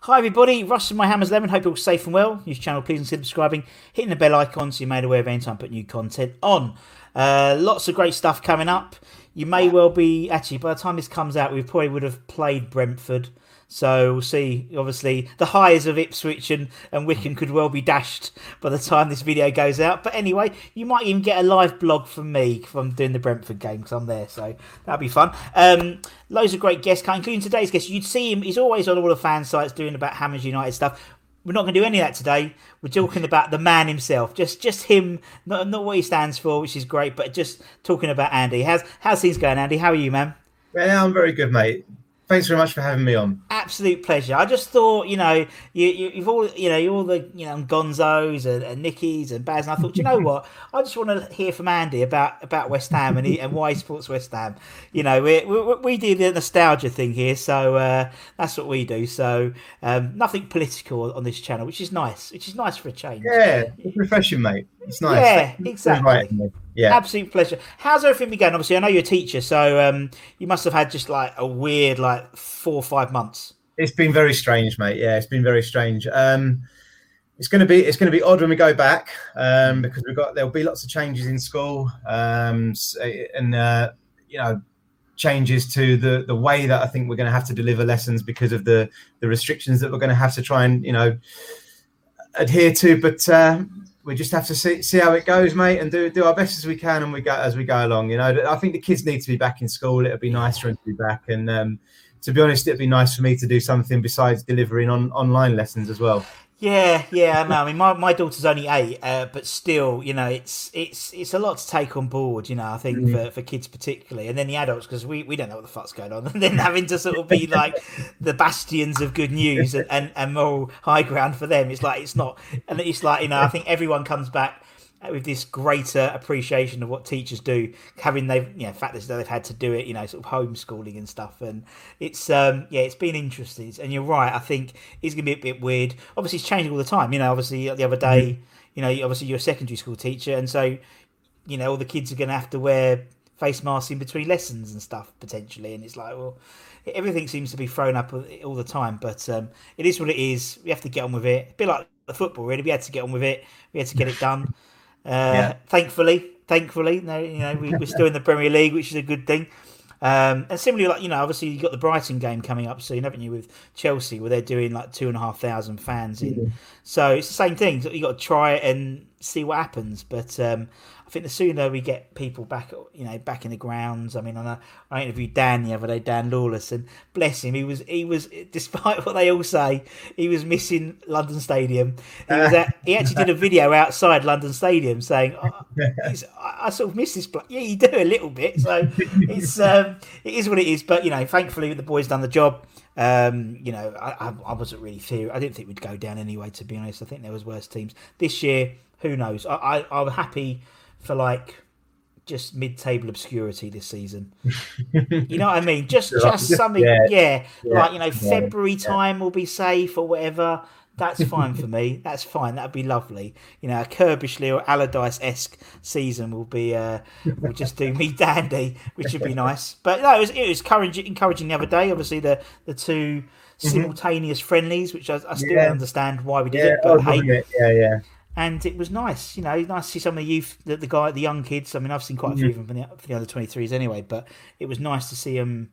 Hi everybody, Russ and My Hammers 11, hope you're all safe and well. Use the channel, please consider subscribing, hitting the bell icon so you're made aware of any time I put new content on. Lots of great stuff coming up. You may well be, actually by the time this comes out, we probably would have played Brentford. So we'll see, obviously, the highs of Ipswich and Wickham could well be dashed by the time this video goes out. But anyway, you might even get a live blog from me from doing the Brentford game because I'm there. So that'll be fun. Loads of great guests, including today's guest. You'd see him, he's always on all the fan sites doing about Hammers United stuff. We're not going to do any of that today. We're talking about the man himself, just him, not what he stands for, which is great, but just talking about Andy. How's things going, Andy? How are you, man? Yeah, I'm very good, mate. Thanks very much for having me on. Absolute pleasure. I just thought, you've all the Gonzos and Nickies and Baz, and I thought, you know what? I just want to hear from Andy about West Ham and why he supports West Ham. You know, we do the nostalgia thing here, so that's what we do. So nothing political on this channel, which is nice for a change. Yeah, it's refreshing, mate. It's nice. Yeah, exactly. Yeah, absolute pleasure. How's everything been going? Obviously, I know you're a teacher, so you must have had just like a weird, 4 or 5 months. It's been very strange, mate. Yeah, it's been very strange. It's going to be odd when we go back because there'll be lots of changes in school and changes to the way that I think we're going to have to deliver lessons because of the restrictions that we're going to have to try and adhere to, but. We just have to see how it goes, mate, and do our best as we can, and as we go along. I think the kids need to be back in school. It'll be nice for them to be back, and to be honest, it'd be nice for me to do something besides delivering online lessons as well. Yeah, I know. I mean, my daughter's only 8, but still, it's a lot to take on board. I think for kids particularly, and then the adults because we don't know what the fuck's going on, and then having to sort of be like the bastions of good news and moral high ground for them. It's like it's not, and it's like I think everyone comes back with this greater appreciation of what teachers do, having they've had to do it, sort of homeschooling and stuff, and it's it's been interesting. And you're right, I think it's going to be a bit weird. Obviously, it's changing all the time. Obviously the other day, obviously you're a secondary school teacher, and so all the kids are going to have to wear face masks in between lessons and stuff potentially, and it's like, well, everything seems to be thrown up all the time, but it is what it is. We have to get on with it. A bit like the football, really. We had to get on with it. We had to get it done. Thankfully, we're still in the Premier League, which is a good thing. And similarly, obviously you've got the Brighton game coming up soon, haven't you, with Chelsea, where they're doing 2,500 fans in. Mm-hmm. So it's the same thing. You got to try it and see what happens. But I think the sooner we get people back, back in the grounds. I mean, I interviewed Dan the other day, Dan Lawless, and bless him, he was, despite what they all say, he was missing London Stadium. He actually did a video outside London Stadium saying, "I sort of miss this place." Yeah, you do a little bit. So it's it is what it is. But thankfully the boys done the job. I wasn't really fear. I didn't think we'd go down anyway. To be honest, I think there was worse teams this year. Who knows? I'm happy for just mid-table obscurity this season. You know what I mean? Just something, like, you know, February time will be safe or whatever. That's fine for me. That's fine. That'd be lovely. You know, a Kirbishley or Allardyce-esque season will just do me dandy, which would be nice. But no, it was encouraging the other day. Obviously, the two simultaneous friendlies, which I still don't understand why we did it. But hey, and it was nice. You know, nice to see some of the youth, the young kids. I mean, I've seen quite a few of them from the other 23s anyway. But it was nice to see them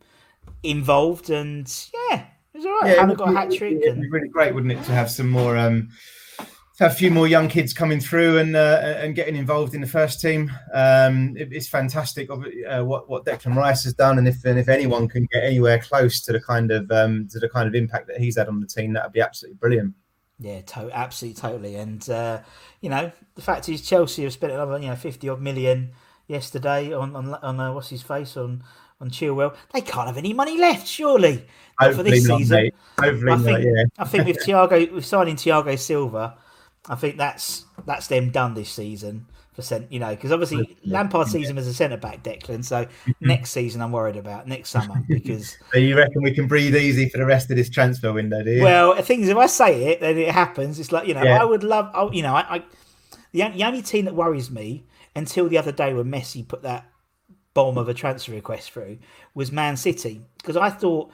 involved, and it was all right. Hannah got a hat trick. It'd be really great, wouldn't it, to have some more, to have a few more young kids coming through and getting involved in the first team. It's fantastic what Declan Rice has done, and if anyone can get anywhere close to the kind of impact that he's had on the team, that would be absolutely brilliant. Yeah, absolutely, totally. And you know, the fact is, Chelsea have spent another 50-odd million yesterday on what's his face on Chilwell. They can't have any money left, surely. Hopefully for this season. Mate. Hopefully not. I think with signing Thiago Silva, I think that's them done this season because obviously Lampard sees him as a centre back, Declan. So next season, I'm worried about next summer because. So you reckon we can breathe easy for the rest of this transfer window, do you? Well, if I say it, then it happens. It's like I would love. The only team that worries me until the other day when Messi put that bomb of a transfer request through was Man City, because I thought,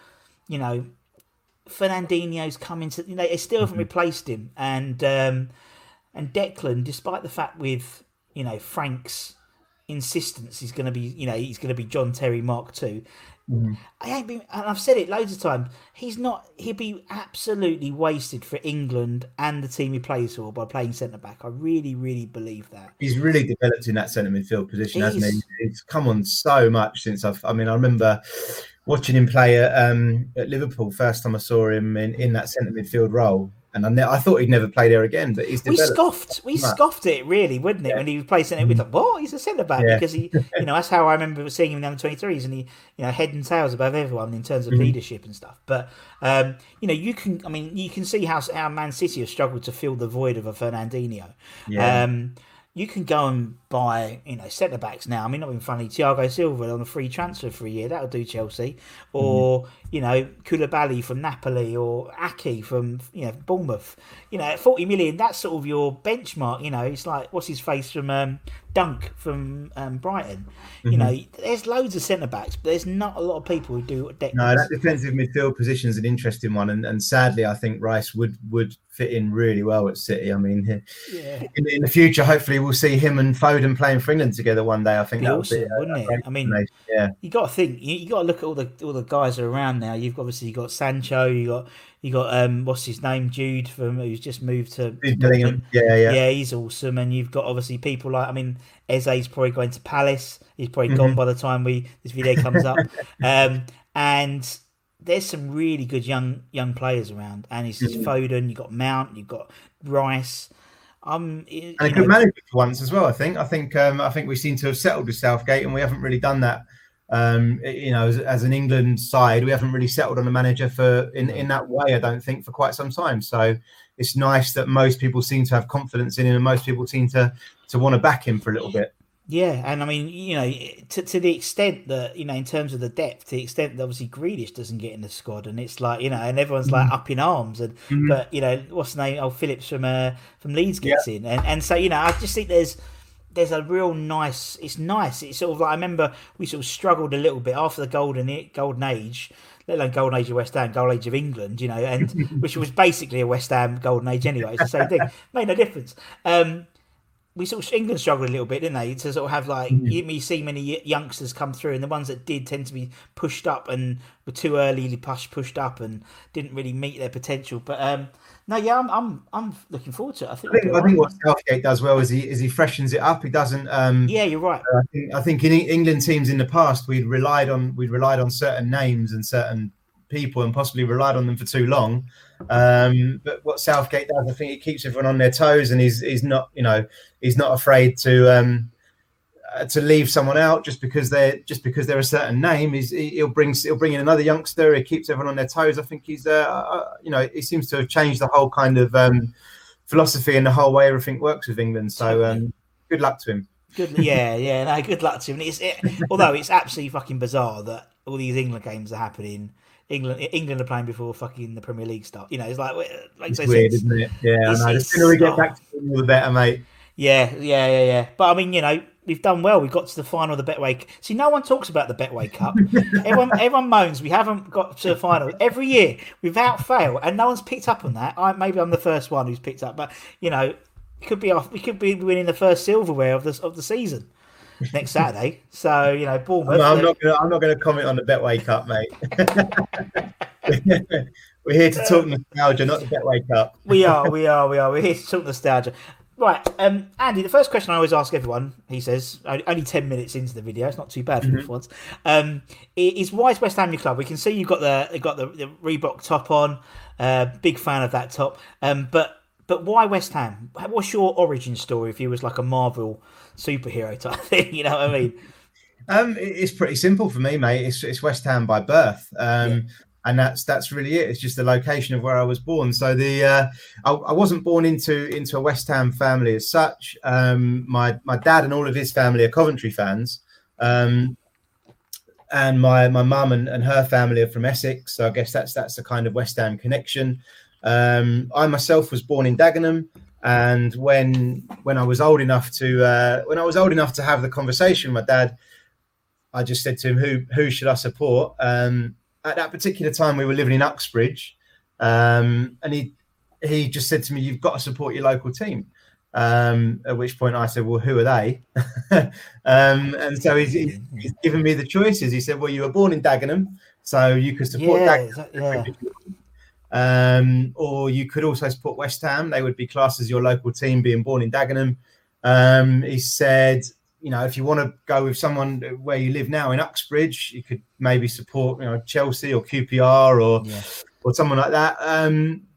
Fernandinho's coming to, they still haven't replaced him, and Declan, despite the fact with Frank's insistence, he's going to be John Terry Mark II. I've said it loads of times. He'd be absolutely wasted for England and the team he plays for by playing centre back. I really, really believe that. He's really developed in that centre midfield position, hasn't he? It's come on so much since I remember watching him play at Liverpool. First time I saw him in that centre midfield role. And I thought he'd never play there again, but he's developed. We scoffed at it, really, wouldn't it? Yeah. When he was playing centre, we thought, "What? He's a centre back," because he, that's how I remember seeing him in the under 23s, and he, head and tails above everyone in terms of leadership and stuff. But you can see how Man City have struggled to fill the void of a Fernandinho. Yeah. You can go and buy, centre backs now. I mean, not even funny, Thiago Silva on a free transfer for a year, that'll do Chelsea. Or, Koulibaly from Napoli or Aki from, Bournemouth. At 40 million, that's sort of your benchmark. It's like, what's his face from Dunk from Brighton. There's loads of centre backs, but there's not a lot of people who do. No, that defensive midfield position is an interesting one, and sadly, I think Rice would fit in really well at City. I mean, in the future, hopefully, we'll see him and Foden playing for England together one day. I think that would be awesome, wouldn't it? I mean, you got to think. You got to look at all the guys that are around now. You've got Sancho. You got what's his name, Jude, who's just moved to Dagenham. Yeah, he's awesome. And you've got obviously people like, Eze's probably going to Palace. He's probably gone by the time this video comes up. And there's some really good young players around. And it's just Foden. You've got Mount. You've got Rice. And a good manager for once as well. I think we seem to have settled with Southgate, and we haven't really done that. As an England side, we haven't really settled on a manager in that way, I don't think, for quite some time. So it's nice that most people seem to have confidence in him, and most people seem to want to back him for a little bit. Yeah, and to the extent that, in terms of the depth, to the extent that obviously Grealish doesn't get in the squad, and it's like, and everyone's like up in arms, and but what's the name? Oh, Phillips from Leeds gets in, and so I just think there's a real nice. It's nice. It's sort of like, I remember we sort of struggled a little bit after the golden age. Let alone golden age of West Ham, golden age of England, and which was basically a West Ham golden age anyway. It's the same thing. Made no difference. We sort of, England struggled a little bit, didn't they? To sort of have you see many youngsters come through, and the ones that did tend to be pushed up and were too early pushed up and didn't really meet their potential. But I'm looking forward to it. I think what Southgate does well is he freshens it up. He doesn't. Yeah, you're right. I think in England teams in the past, we'd relied on certain names and certain people, and possibly relied on them for too long. But what Southgate does, I think, he keeps everyone on their toes, and he's not afraid to leave someone out just because they're a certain name. He'll bring in another youngster. He keeps everyone on their toes. I think he's he seems to have changed the whole kind of philosophy and the whole way everything works with England. So good luck to him. Good, yeah, no, good luck to him. Although it's absolutely fucking bizarre that all these England games are happening. England are playing before fucking the Premier League starts. You know, it's like it's weird, isn't it? Yeah, I know. The sooner we get back to all the better, mate. Yeah. But I mean, you know, we've done well. We got to the final of the Betway. See, no one talks about the Betway Cup. everyone moans we haven't got to the final every year without fail, and no one's picked up on that. Maybe I'm the first one who's picked up, but you know, we could be winning the first silverware of the season next Saturday. So you know, Bournemouth. I'm not going to comment on the Betway Cup, mate. We're here to talk nostalgia, not the Betway Cup. We are. We're here to talk nostalgia. Right, Andy, the first question I always ask everyone, he says, only 10 minutes into the video, it's not too bad for this once, is why is West Ham your club? We can see you've got the Reebok top on, big fan of that top, but why West Ham? What's your origin story if you was like a Marvel superhero type thing, you know what I mean? It's pretty simple for me, mate. It's West Ham by birth. And that's really it. It's just the location of where I was born. So I wasn't born into a West Ham family as such. My dad and all of his family are Coventry fans, and my mum and her family are from Essex. So I guess that's the kind of West Ham connection. I myself was born in Dagenham, and when I was old enough to have the conversation with my dad, I just said to him, "Who should I support?" At that particular time, we were living in Uxbridge, and he just said to me, "You've got to support your local team." At which point I said, "Well, who are they?" And so he's given me the choices. He said, "Well, you were born in Dagenham, so you could support Dagenham, or you could also support West Ham. They would be classed as your local team, being born in Dagenham." He said, "You know, if you want to go with someone where you live now in Uxbridge, you could maybe support, you know, Chelsea or QPR or someone like that."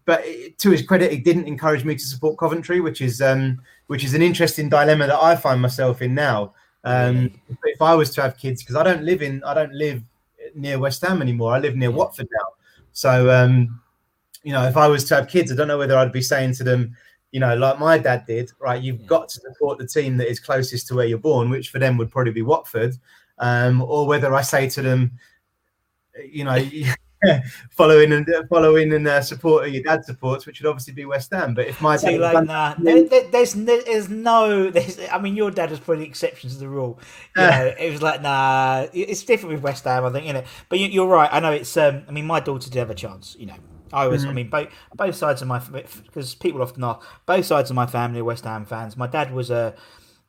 But to his credit, he didn't encourage me to support Coventry, which is an interesting dilemma that I find myself in now. If I was to have kids, because I don't live near West Ham anymore. I live near Watford now. So you know, if I was to have kids, I don't know whether I'd be saying to them, you know, like my dad did, right? You've got to support the team that is closest to where you're born, which for them would probably be Watford. Or whether I say to them, you know, following and support your dad supports, which would obviously be West Ham. But if my dad, like, nah, there's I mean, your dad was probably the exception to the rule. You know, it was like, nah, it's different with West Ham, I think, innit? But you're right. I know it's. I mean, my daughter did have a chance, you know. I was, I mean, both sides of my, because people often ask, both sides of my family are West Ham fans. My dad was a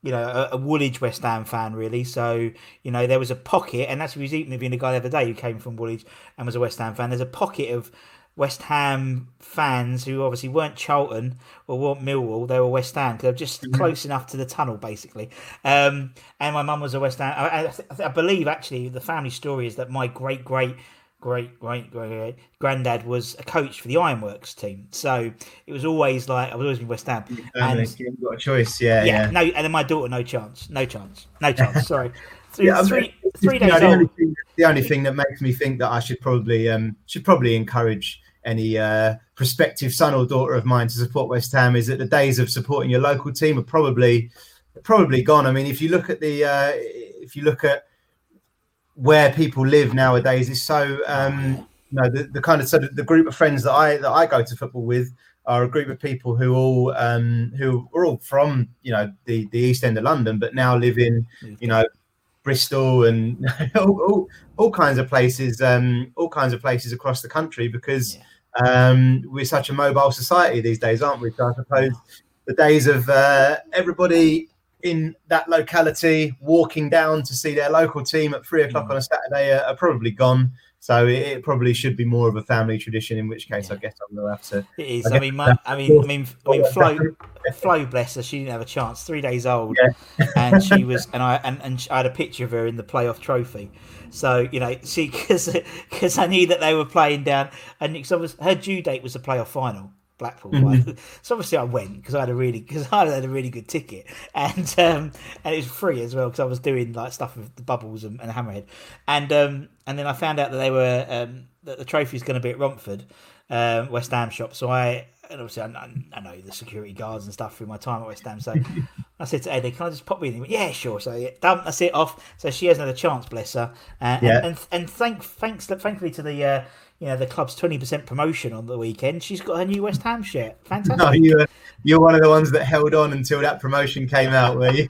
Woolwich West Ham fan, really. So, you know, there was a pocket, and that's what he was eating with being a guy the other day who came from Woolwich and was a West Ham fan. There's a pocket of West Ham fans who obviously weren't Charlton or weren't Millwall, they were West Ham, because they were just close enough to the tunnel, basically. And my mum was a West Ham, I believe, actually, the family story is that my great granddad was a coach for the Ironworks team, so it was always like I was always in West Ham. You've got a choice, yeah. No, and then my daughter, no chance. Sorry, three days old. The only thing that makes me think that I should probably encourage any prospective son or daughter of mine to support West Ham is that the days of supporting your local team are probably gone. I mean, if you look at where people live nowadays is so you know, the kind of sort of the group of friends that I go to football with are a group of people who are all from, you know, the East End of London, but now live in, you know, Bristol and all kinds of places across the country, because we're such a mobile society these days, aren't we? So I suppose the days of everybody in that locality walking down to see their local team at 3:00 on a Saturday are probably gone. So it probably should be more of a family tradition, in which case I guess I'm gonna have to. It is. I mean, Flo, bless her, she didn't have a chance. 3 days old, and she was, and I had a picture of her in the playoff trophy. So you know, she because I knew that they were playing down, and her due date was the playoff final. Blackpool, right? So obviously I went because I had a really good ticket, and it was free as well because I was doing like stuff with the Bubbles and Hammerhead, and then I found out that they were that the trophy is going to be at Romford West Ham shop. So I know the security guards and stuff through my time at West Ham. So I said to Ada, can I just pop with him? Yeah, sure. So yeah, damn, that's it, off. So she has another chance, bless her. Thankfully to the the club's 20% promotion on the weekend, she's got her new West Ham shirt. Fantastic. No, you're one of the ones that held on until that promotion came out, were you?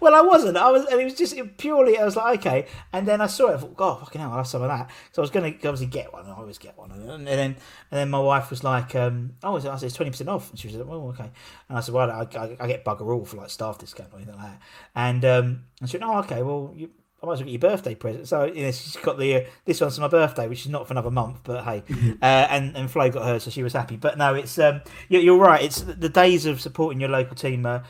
Well, I wasn't. It was just purely, I was like, okay. And then I saw it, I thought, God, fucking hell, I'll have some of that. So I was going to obviously get one. I always get one. And then my wife was like, I said, it's 20% off. And she was like, well, okay. And I said, well, I get bugger all for like staff discount or anything like that. And she went, oh, okay, well, I might as well get your birthday present. So she's got the this one's for my birthday, which is not for another month, but hey. And Flo got hers, so she was happy. But no, it's you're right. It's the days of supporting your local team are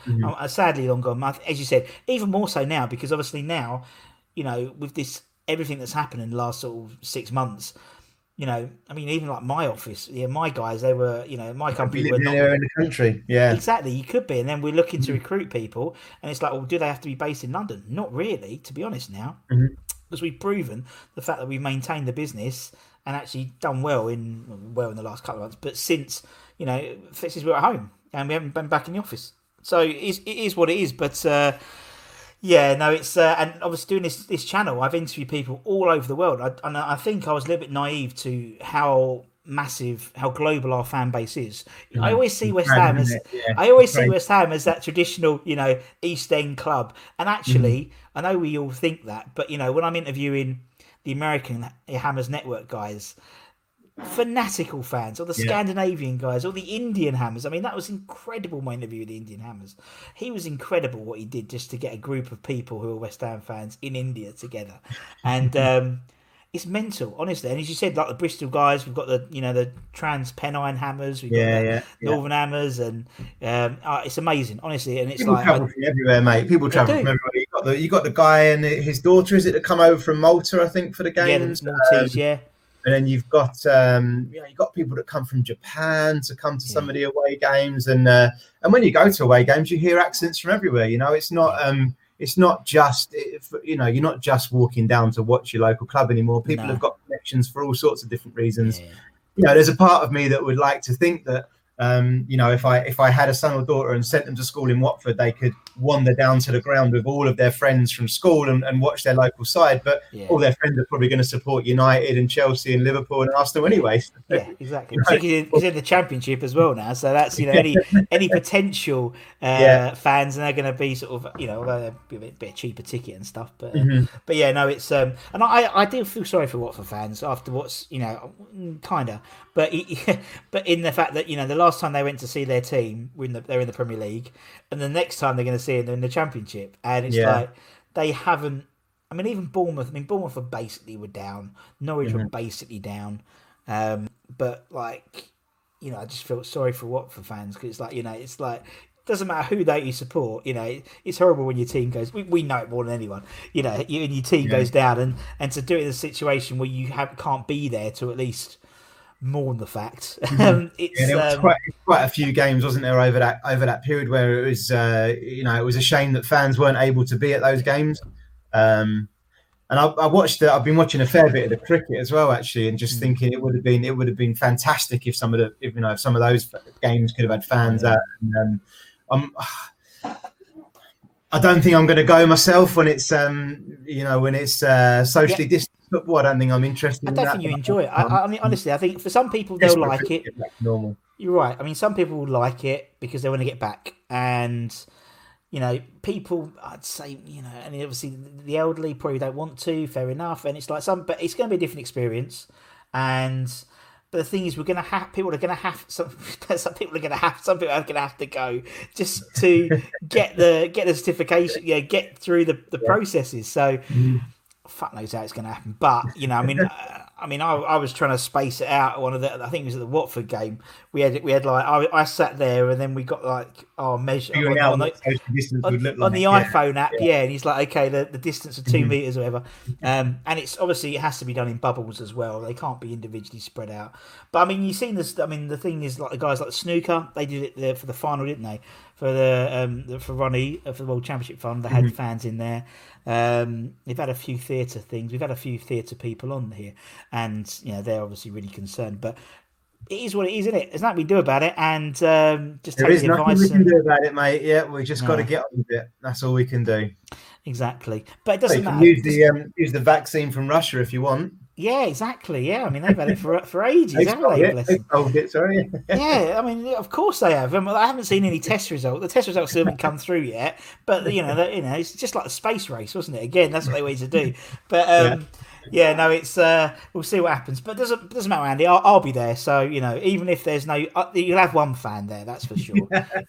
sadly long gone. As you said, even more so now, because obviously now, with this everything that's happened in the last sort of 6 months. I mean, even like my office, my guys, they were, my company were not in the country. Yeah, exactly. You could be. And then we're looking to recruit people. And it's like, well, do they have to be based in London? Not really, to be honest now, because we've proven the fact that we've maintained the business and actually done well in the last couple of months. But since, since we're at home and we haven't been back in the office. So it is what it is. But and obviously doing this channel, I've interviewed people all over the world. I think I was a little bit naive to how massive, how global our fan base is. Yeah. I always see West Ham as that traditional, East End club. And actually, I know we all think that, but when I'm interviewing the American Hammers Network guys, fanatical fans, or the Scandinavian guys, or the Indian Hammers. I mean, that was incredible, my interview with the Indian Hammers. He was incredible what he did just to get a group of people who are West Ham fans in India together. And it's mental, honestly. And as you said, like the Bristol guys, we've got the, the trans Pennine Hammers, we've got the Northern Hammers, and it's amazing, honestly. And it's people travel from everywhere, mate. People travel from everywhere. You've got the guy and his daughter, is it, that come over from Malta, I think, for the games? Yeah, the Maltese, And then you've got people that come from Japan to come to some of the away games, and when you go to away games, you hear accents from everywhere. It's not just you're not just walking down to watch your local club anymore. People have got connections for all sorts of different reasons. Yeah. There's a part of me that would like to think that if I had a son or daughter and sent them to school in Watford, they could wander down to the ground with all of their friends from school and watch their local side. But all their friends are probably going to support United and Chelsea and Liverpool and Arsenal anyway. So, exactly. He's in the Championship as well now. So that's, any potential fans, and they're going to be sort of, although they're a bit cheaper ticket and stuff. But, it's... and I do feel sorry for Watford fans after what's, kind of. But in the fact that, the last time they went to see their team, they're in the Premier League, and the next time they're going to see them in the Championship, and it's like they haven't. I mean, even Bournemouth. I mean, Bournemouth were down. Norwich were basically down. I just felt sorry for Watford fans, because it's like it's like it doesn't matter who you support. It's horrible when your team goes. We know it more than anyone. Your team goes down, and to do it in a situation where you can't be there to at least mourn the fact. It was quite a few games, wasn't there, over that period where it was it was a shame that fans weren't able to be at those games. I've been watching a fair bit of the cricket as well, actually, and just thinking it would have been fantastic if some of those games could have had fans out. And, I don't think I'm going to go myself when it's socially distant. But I don't think I'm interested in that. I don't think you enjoy it. I mean, honestly, I think for some people, they'll like it. Normal. You're right. I mean, some people will like it because they want to get back. And, people, I'd say, and obviously the elderly probably don't want to, fair enough. And it's like but it's going to be a different experience. But the thing is, some people are going to have to go just to get the certification, get through the processes. So, fuck knows how it's going to happen, but I was trying to space it out. I think it was at the Watford game. We had like I sat there, and then we got like our measure on the iPhone app. Yeah, and he's like, okay, the distance of 2 meters or whatever. And it's obviously it has to be done in bubbles as well. They can't be individually spread out. But I mean, you've seen this. I mean, the thing is, like the guys like the snooker, they did it there for the final, didn't they? For the for Ronnie for the World Championship final, they had fans in there. They've had a few theatre things. We've had a few theatre people on here, and they're obviously really concerned. But it is what it is, isn't it? There's nothing we do about it, and just take the advice. There is nothing we can do about it, mate. Yeah, we just got to get on with it. That's all we can do. Exactly, but it doesn't matter. Use the vaccine from Russia if you want. Yeah, exactly. Yeah, I mean they've had it for ages, haven't they? Yeah, I mean of course they have. I haven't seen any test results. The test results still haven't come through yet. But you know, it's just like the space race, wasn't it? Again, that's what they wanted to do. But it's we'll see what happens. But doesn't matter, Andy. I'll be there. So you know, even if there's no, you'll have one fan there, that's for sure,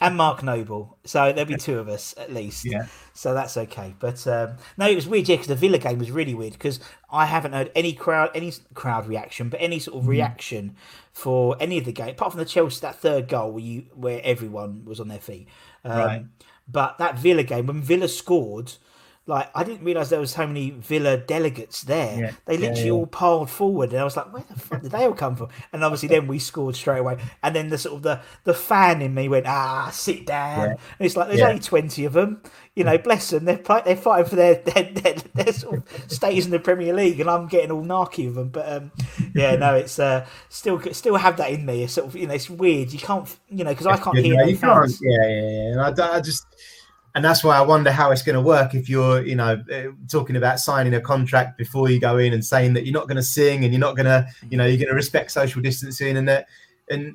and Mark Noble. So there'll be two of us at least. Yeah. So that's okay. But no, it was weird, yeah, because the Villa game was really weird because I haven't heard any crowd reaction, but any sort of reaction for any of the game apart from the Chelsea that third goal where everyone was on their feet. Right. But that Villa game when Villa scored. Like, I didn't realise there was so many Villa delegates there. Yeah. They literally all piled forward. And I was like, where the fuck did they all come from? And obviously then we scored straight away. And then the sort of the fan in me went, sit down. Yeah. And it's like, there's only 20 of them. You know, bless them. They're fighting for their sort of status in the Premier League. And I'm getting all narky with them. But, it's still have that in me. It's sort of, you know, it's weird. You can't, you know, because I can't hear the fans. Yeah. And And that's why I wonder how it's going to work if you're, you know, talking about signing a contract before you go in and saying that you're not going to sing and you're not going to, you know, you're going to respect social distancing and that. And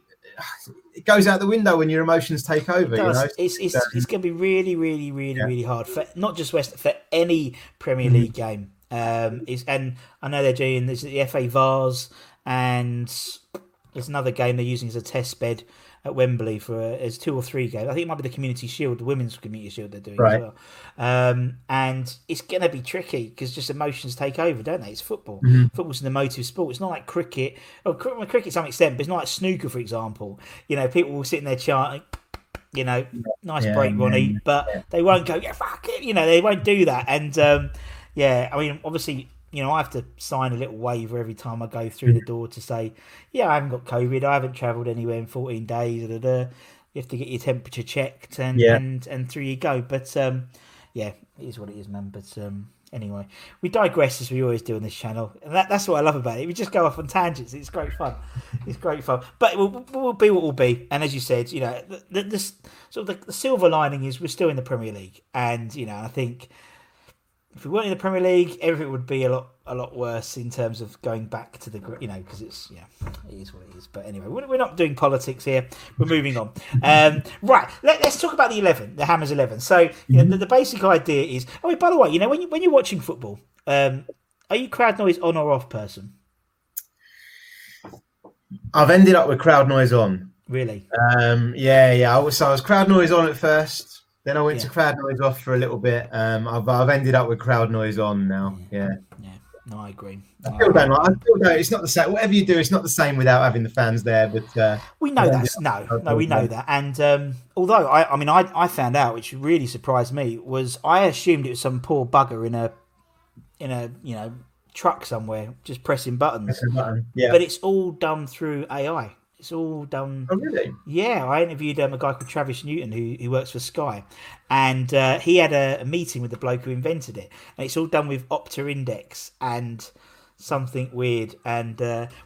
it goes out the window when your emotions take over. It does. You know? It's going to be really, really, really, really hard for not just West, for any Premier League game. And I know they're doing this at the FA Vars and there's another game they're using as a test bed. At Wembley for as 2 or 3 games. I think it might be the Community Shield, the Women's Community Shield they're doing as well. And it's going to be tricky because just emotions take over, don't they? It's football. Mm-hmm. Football's an emotive sport. It's not like cricket. Well, cricket to some extent, but it's not like snooker, for example. You know, people will sit in their chanting, you know, nice break, Ronnie, but they won't go, yeah, fuck it. You know, they won't do that. And, I mean, obviously... You know, I have to sign a little waiver every time I go through the door to say, I haven't got COVID. I haven't travelled anywhere in 14 days. Da, da, da. You have to get your temperature checked and through you go. But, it is what it is, man. But anyway, we digress as we always do on this channel. And that's what I love about it. We just go off on tangents. It's great fun. But we'll be what we'll be. And as you said, you know, the silver lining is we're still in the Premier League. And, you know, I think... If we weren't in the Premier League, everything would be a lot worse in terms of going back to the, you know, because it's, it is what it is. But anyway, we're not doing politics here. We're moving on. Right, let's talk about the 11, the Hammers 11. So you know, the basic idea is, by the way, you know, when you're watching football, are you crowd noise on or off person? I've ended up with crowd noise on. Really? I was crowd noise on at first. Then I went to crowd noise off for a little bit. I've ended up with crowd noise on now. Yeah. No, I agree. I still don't. It's not the same. Whatever you do, it's not the same without having the fans there. But we know that. We know that. And although I found out, which really surprised me, was I assumed it was some poor bugger in a you know truck somewhere just pressing buttons. But it's all done through AI. It's all done. Oh, really? Yeah, I interviewed a guy called Travis Newton who works for Sky, and he had a meeting with the bloke who invented it, and it's all done with Opta Index and something weird, and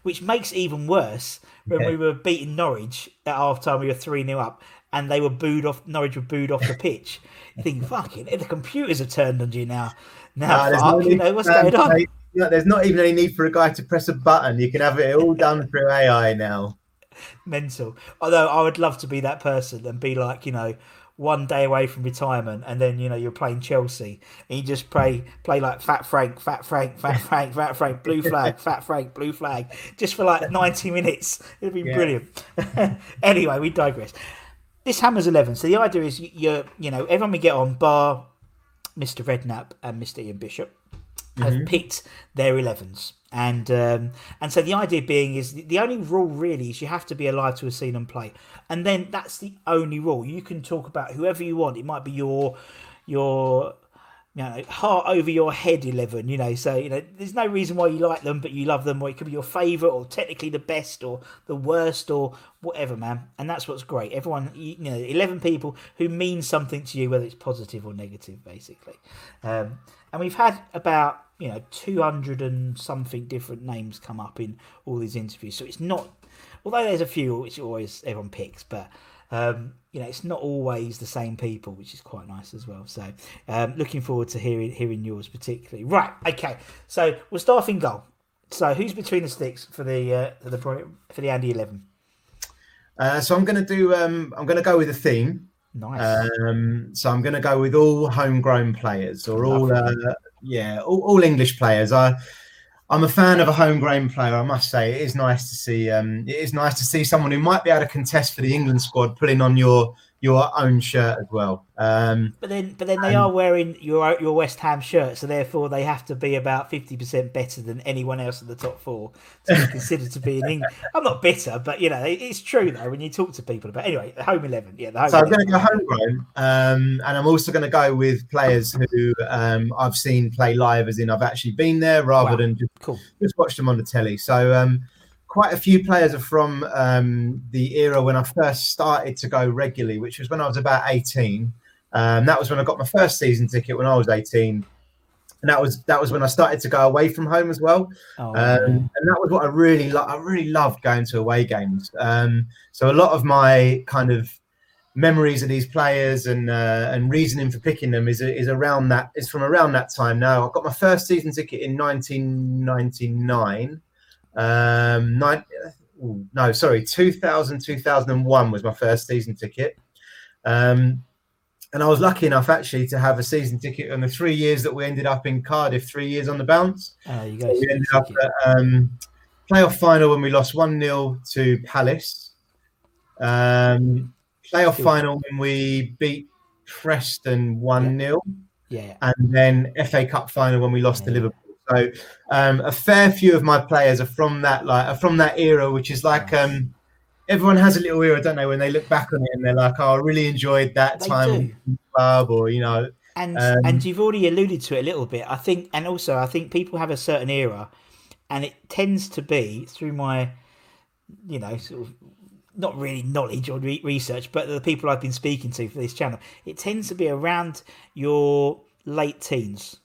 which makes it even worse when we were beating Norwich at half time. We were 3-0 up, and they were booed off. Norwich were booed off the pitch. You think, fucking, the computers have turned on you now. What's going on? There's not even any need for a guy to press a button. You can have it all done through AI now. Mental. Although I would love to be that person and be like, you know, one day away from retirement, and then you know you're playing Chelsea and you just play like Fat Frank, blue flag, Fat Frank, blue flag, just for like 90 minutes. It'd be brilliant. Anyway, we digress. This Hammers 11. So the idea is you know everyone we get on bar Mr. Redknapp and Mr. Ian Bishop have picked their 11s. And so the idea being is the only rule really is you have to be alive to have seen them play, and then that's the only rule. You can talk about whoever you want. It might be your you know, heart over your head 11. You know, so you know there's no reason why you like them, but you love them, or it could be your favourite, or technically the best, or the worst, or whatever, man. And that's what's great. Everyone, you know, 11 people who mean something to you, whether it's positive or negative, basically. And we've had about. You know, 200 and something different names come up in all these interviews. So it's not although there's a few which always everyone picks, but you know, it's not always the same people, which is quite nice as well. So looking forward to hearing yours particularly. Right, okay. So we'll start off in goal. So who's between the sticks for the Andy 11? So I'm going to do. I'm going to go with a theme. Nice. So I'm going to go with all homegrown players, or all English players. I'm a fan of a homegrown player, I must say. It is nice to see. It is nice to see someone who might be able to contest for the England squad putting on your own shirt as well. But then they are wearing your West Ham shirt, so therefore they have to be about 50% better than anyone else in the top four to be considered to be an England. I'm not bitter, but you know it's true though when you talk to people about. Anyway, the home 11. Yeah, the home. So 11. I'm going to go homegrown, and I'm also going to go with players who I've seen play live, as in I've actually been there rather than just. Cool. Just watched them on the telly. So quite a few players are from the era when I first started to go regularly, which was when I was about 18. That was when I got my first season ticket when I was 18. And that was when I started to go away from home as well. And that was what I really loved. I really loved going to away games. So a lot of my kind of memories of these players and reasoning for picking them is from around that time. Now I got my first season ticket in 1999. 2001 was my first season ticket. And I was lucky enough actually to have a season ticket on the 3 years that we ended up in Cardiff, 3 years on the bounce. We ended up at playoff final when we lost 1-0 to Palace. Playoff final when we beat Preston 1-0. Yeah. And then FA Cup final when we lost to Liverpool. So a fair few of my players are from that era, which is like everyone has a little era, don't they, when they look back on it and they're like, oh, I really enjoyed that time in the club, or you know. And you've already alluded to it a little bit, I think, and also I think people have a certain era, and it tends to be through my, you know, sort of not really knowledge or research, but the people I've been speaking to for this channel, it tends to be around your late teens.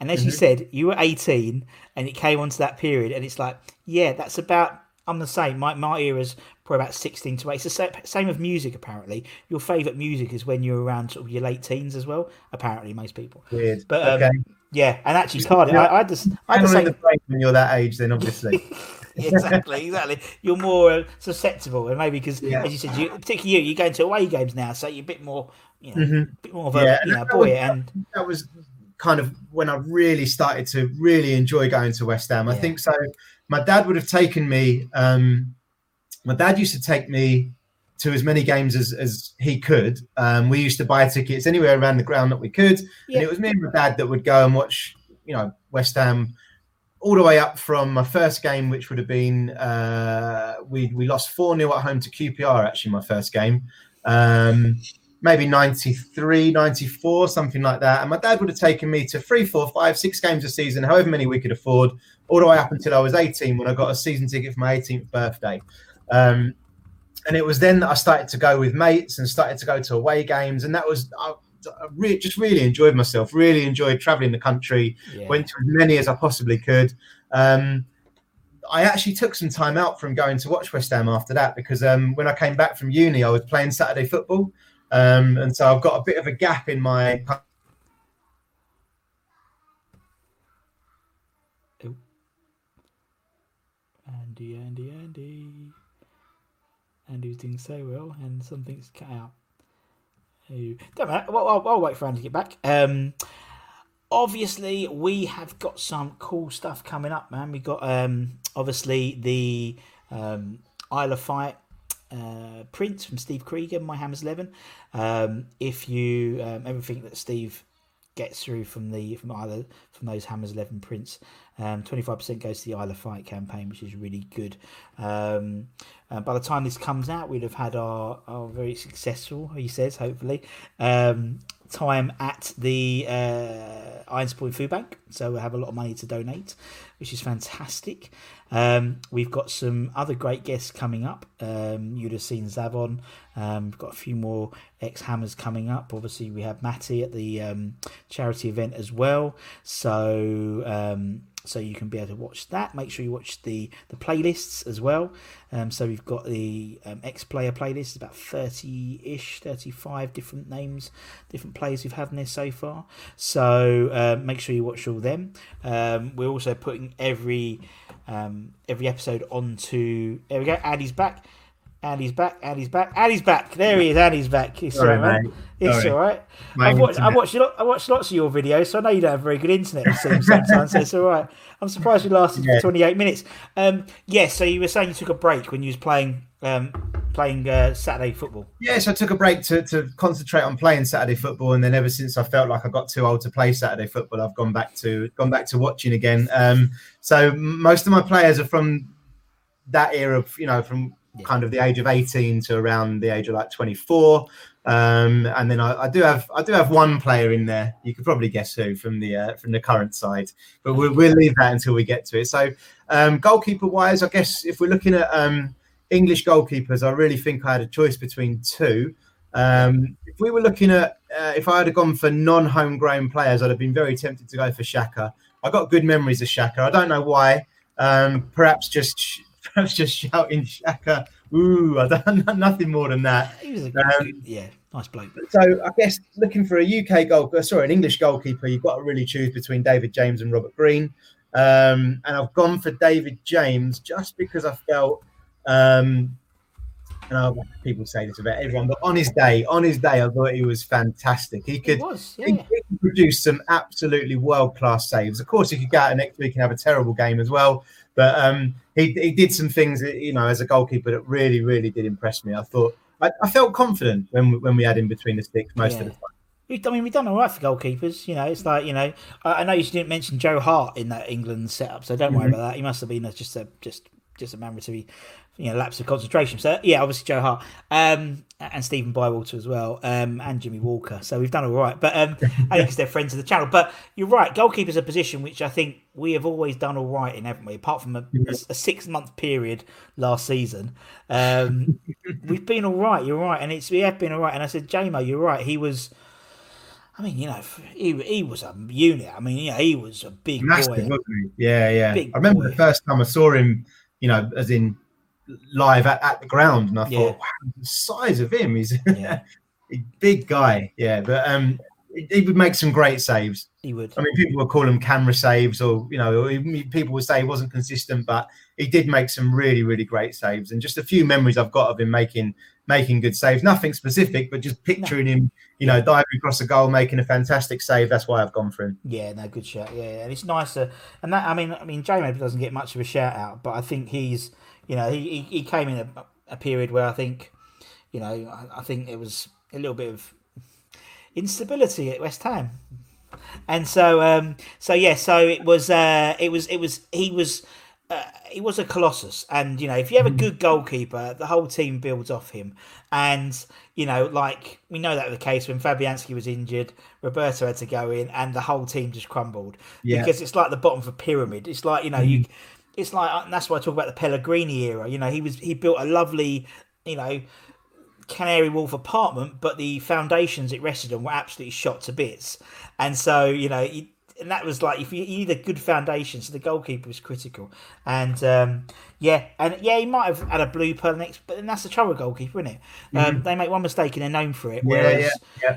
And as you said, you were 18 and it came onto that period, and it's like, yeah, that's about, I'm the same. My era's probably about 16 to 8. It's the same with music, apparently. Your favourite music is when you're around sort of your late teens as well, apparently, most people. Weird. But okay. Yeah, and actually Cardiff, yeah. I had the same. The brain when you're that age then, obviously. Exactly. You're more susceptible, and maybe because, as you said, particularly you go into away games now, so you're a bit more, you know, boy. And that was kind of when I really started to really enjoy going to West Ham. I think so. My dad would have taken me. My dad used to take me to as many games as he could. We used to buy tickets anywhere around the ground that we could. Yeah. And it was me and my dad that would go and watch, you know, West Ham all the way up from my first game, which would have been, we lost 4-0 at home to QPR, actually, my first game. Maybe 93, 94, something like that. And my dad would have taken me to 3, 4, 5, 6 games a season, however many we could afford, all the way up until I was 18 when I got a season ticket for my 18th birthday. And it was then that I started to go with mates and started to go to away games. And that was, I just really enjoyed myself, really enjoyed traveling the country, went to as many as I possibly could. I actually took some time out from going to watch West Ham after that, because when I came back from uni, I was playing Saturday football. And so I've got a bit of a gap in my. Oh. Andy. Andy's doing so well, and something's cut out. Oh. Don't matter. I'll wait for Andy to get back. Obviously, we have got some cool stuff coming up, man. We got obviously the Isle of Fight. Print from Steve Krieger, My Hammers 11. If you everything that Steve gets through from those Hammers 11 prints, 25% goes to the Isle of Fight campaign, which is really good. By the time this comes out, we'd have had our very successful, he says, hopefully, time at the Ironspoon Food Bank, so we'll have a lot of money to donate, which is fantastic. We've got some other great guests coming up. You'd have seen Zavon. We've got a few more ex-Hammers coming up. Obviously, we have Matty at the charity event as well. So So you can be able to watch that. Make sure you watch the playlists as well. So we've got the X-Player playlist. It's about 30-ish, 35 different names, different players we've had in there so far. So make sure you watch all them. We're also putting every episode onto... There we go, Andy's back. There he is, Andy's back. It's all right, mate. It's all right. I watched lots of your videos, so I know you don't have very good internet, it seems, sometimes, so it's all right. I'm surprised we lasted for 28 minutes. So you were saying you took a break when you was playing Saturday football. Yes, I took a break to concentrate on playing Saturday football, and then ever since I felt like I got too old to play Saturday football, I've gone back to watching again. So most of my players are from that era, from kind of the age of 18 to around the age of like 24, and then I do have one player in there. You could probably guess who from the current side, but we'll leave that until we get to it. So goalkeeper wise, I guess if we're looking at English goalkeepers, I really think I had a choice between two. If we were looking at if I had gone for non-homegrown players, I'd have been very tempted to go for Xhaka. I got good memories of Xhaka. I don't know why. Perhaps just shouting Xhaka. Ooh, I don't, nothing more than that. He was a good, nice bloke. So I guess looking for a an English goalkeeper, you've got to really choose between David James and Robert Green. And I've gone for David James just because I felt, people say this about everyone, but on his day, I thought he was fantastic. He could produce some absolutely world-class saves. Of course, he could go out next week and have a terrible game as well. But he did some things, as a goalkeeper that really, really did impress me. I thought I felt confident when we had him between the sticks most of the time. I mean, we've done all right for goalkeepers. It's like, I know you didn't mention Joe Hart in that England setup, so don't worry about that. He must have been just a man to be, lapse of concentration. So, obviously Joe Hart and Stephen Bywater as well, and Jimmy Walker. So we've done all right. But I think it's they're friends of the channel. But you're right. Goalkeeper's a position which I think we have always done all right in, haven't we? Apart from a 6-month period last season. We've been all right. You're right. And we have been all right. And I said, J-Mo, you're right. He was... I mean, he was a unit. I mean, he was a big massive, boy. Wasn't he? Yeah, yeah. Big I remember boy. The first time I saw him, as in live at the ground, and I thought, wow, the size of him is a big guy. Yeah, but he would make some great saves. He would. I mean, people would call him camera saves, or people would say he wasn't consistent, but he did make some really, really great saves. And just a few memories I've got of him making good saves. Nothing specific, but just picturing him, diving across a goal, making a fantastic save. That's why I've gone for him. Yeah, no, good shout. Yeah, and it's nicer. And that, I mean, J-Mo doesn't get much of a shout out, but I think he's, he came in a period where I think, I think it was a little bit of instability at West Ham, and so he was a colossus, and if you have a good goalkeeper, the whole team builds off him. And we know that was the case when Fabianski was injured, Roberto had to go in, and the whole team just crumbled because it's like the bottom of a pyramid. It's like it's like, and that's why I talk about the Pellegrini era. He built a lovely Canary Wharf apartment, but the foundations it rested on were absolutely shot to bits. And so and that was like, if you need a good foundation, so the goalkeeper was critical. And he might have had a blooper next, but then that's the trouble with goalkeeper, isn't it? They make one mistake and they're known for it. Whereas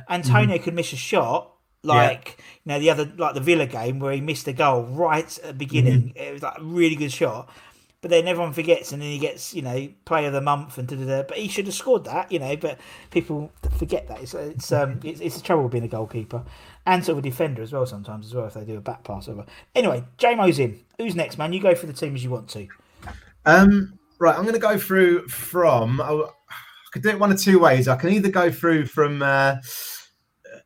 Antonio could miss a shot, like the Villa game where he missed a goal right at the beginning. It was like a really good shot. But then everyone forgets, and then he gets, player of the month and da-da-da. But he should have scored that, but people forget that. It's the trouble with being a goalkeeper and sort of a defender as well sometimes as well, if they do a back pass over. Anyway, J-Mo's in. Who's next, man? You go through the team as you want to. Right, I'm going to go through from... I could do it one of two ways. I can either go through from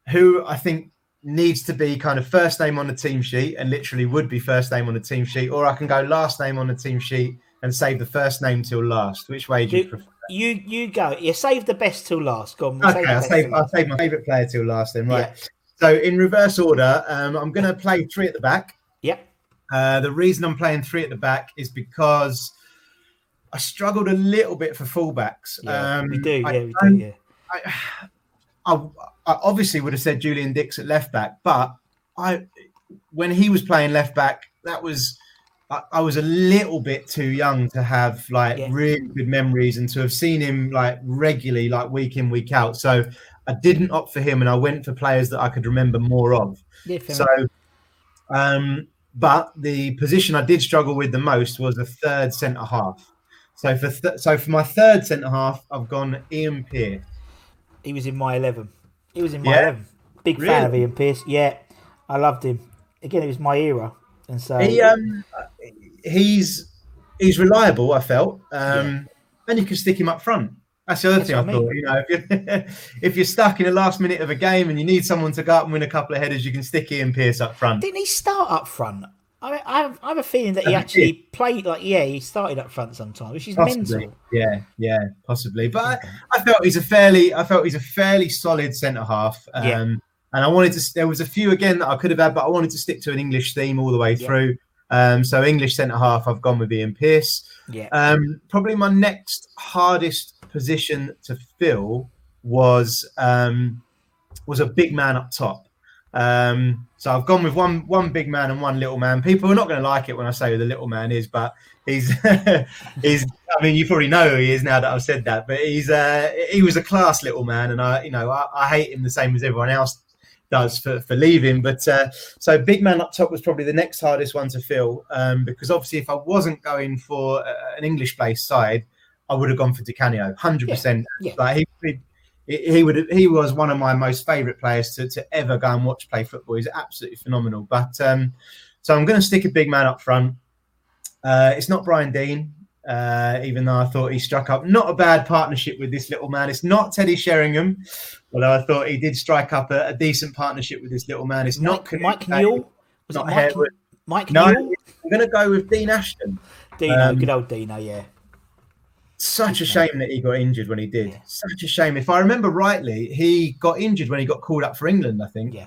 who I think needs to be kind of first name on the team sheet and literally would be first name on the team sheet, or I can go last name on the team sheet and save the first name till last. Which way do you prefer? You go. You save the best till last. Go on. We'll I'll save my favourite player till last then, right? Yeah. So in reverse order, I'm going to play three at the back. Yeah. The reason I'm playing three at the back is because I struggled a little bit for fullbacks. Yeah, we do. Yeah, we do. Yeah. I obviously would have said Julian Dix at left back, but I when he was playing left back, that was I was a little bit too young to have really good memories and to have seen him regularly, week in, week out. So I didn't opt for him, and I went for players that I could remember more of. So, but the position I did struggle with the most was a third centre half. So for my third centre half, I've gone Ian Pearce. He was in my 11. Big fan of Ian Pearce. Yeah, I loved him. Again, it was my era, and so he's reliable. I felt, and you can stick him up front. That's the other thing I thought. You know, if you're stuck in the last minute of a game and you need someone to go up and win a couple of headers, you can stick Ian Pearce up front. Didn't he start up front? I have a feeling that he actually played. He started up front sometimes, which is mental. Yeah, possibly. But I felt he's a fairly solid centre half. And I wanted to. There was a few again that I could have had, but I wanted to stick to an English theme all the way through. So English centre half, I've gone with Ian Pearce. Probably my next hardest position to fill was a big man up top. So I've gone with one big man and one little man. People are not going to like it when I say who the little man is, but he's. I mean, you probably know who he is now that I've said that. But he was a class little man, and I hate him the same as everyone else does for leaving. But so big man up top was probably the next hardest one to fill, because obviously if I wasn't going for an English-based side, I would have gone for Di Canio, 100%. He was one of my most favourite players to ever go and watch play football. He's absolutely phenomenal. But so I'm going to stick a big man up front. It's not Brian Dean, even though I thought he struck up not a bad partnership with this little man. It's not Teddy Sheringham, although I thought he did strike up a decent partnership with this little man. It's not Mike Newell. Was not it Mike Newell? No, I'm going to go with Dean Ashton. Dino, good old Dino, yeah. Such a shame that he got injured when he did. Yeah. Such a shame. If I remember rightly, he got injured when he got called up for England, I think. Yeah.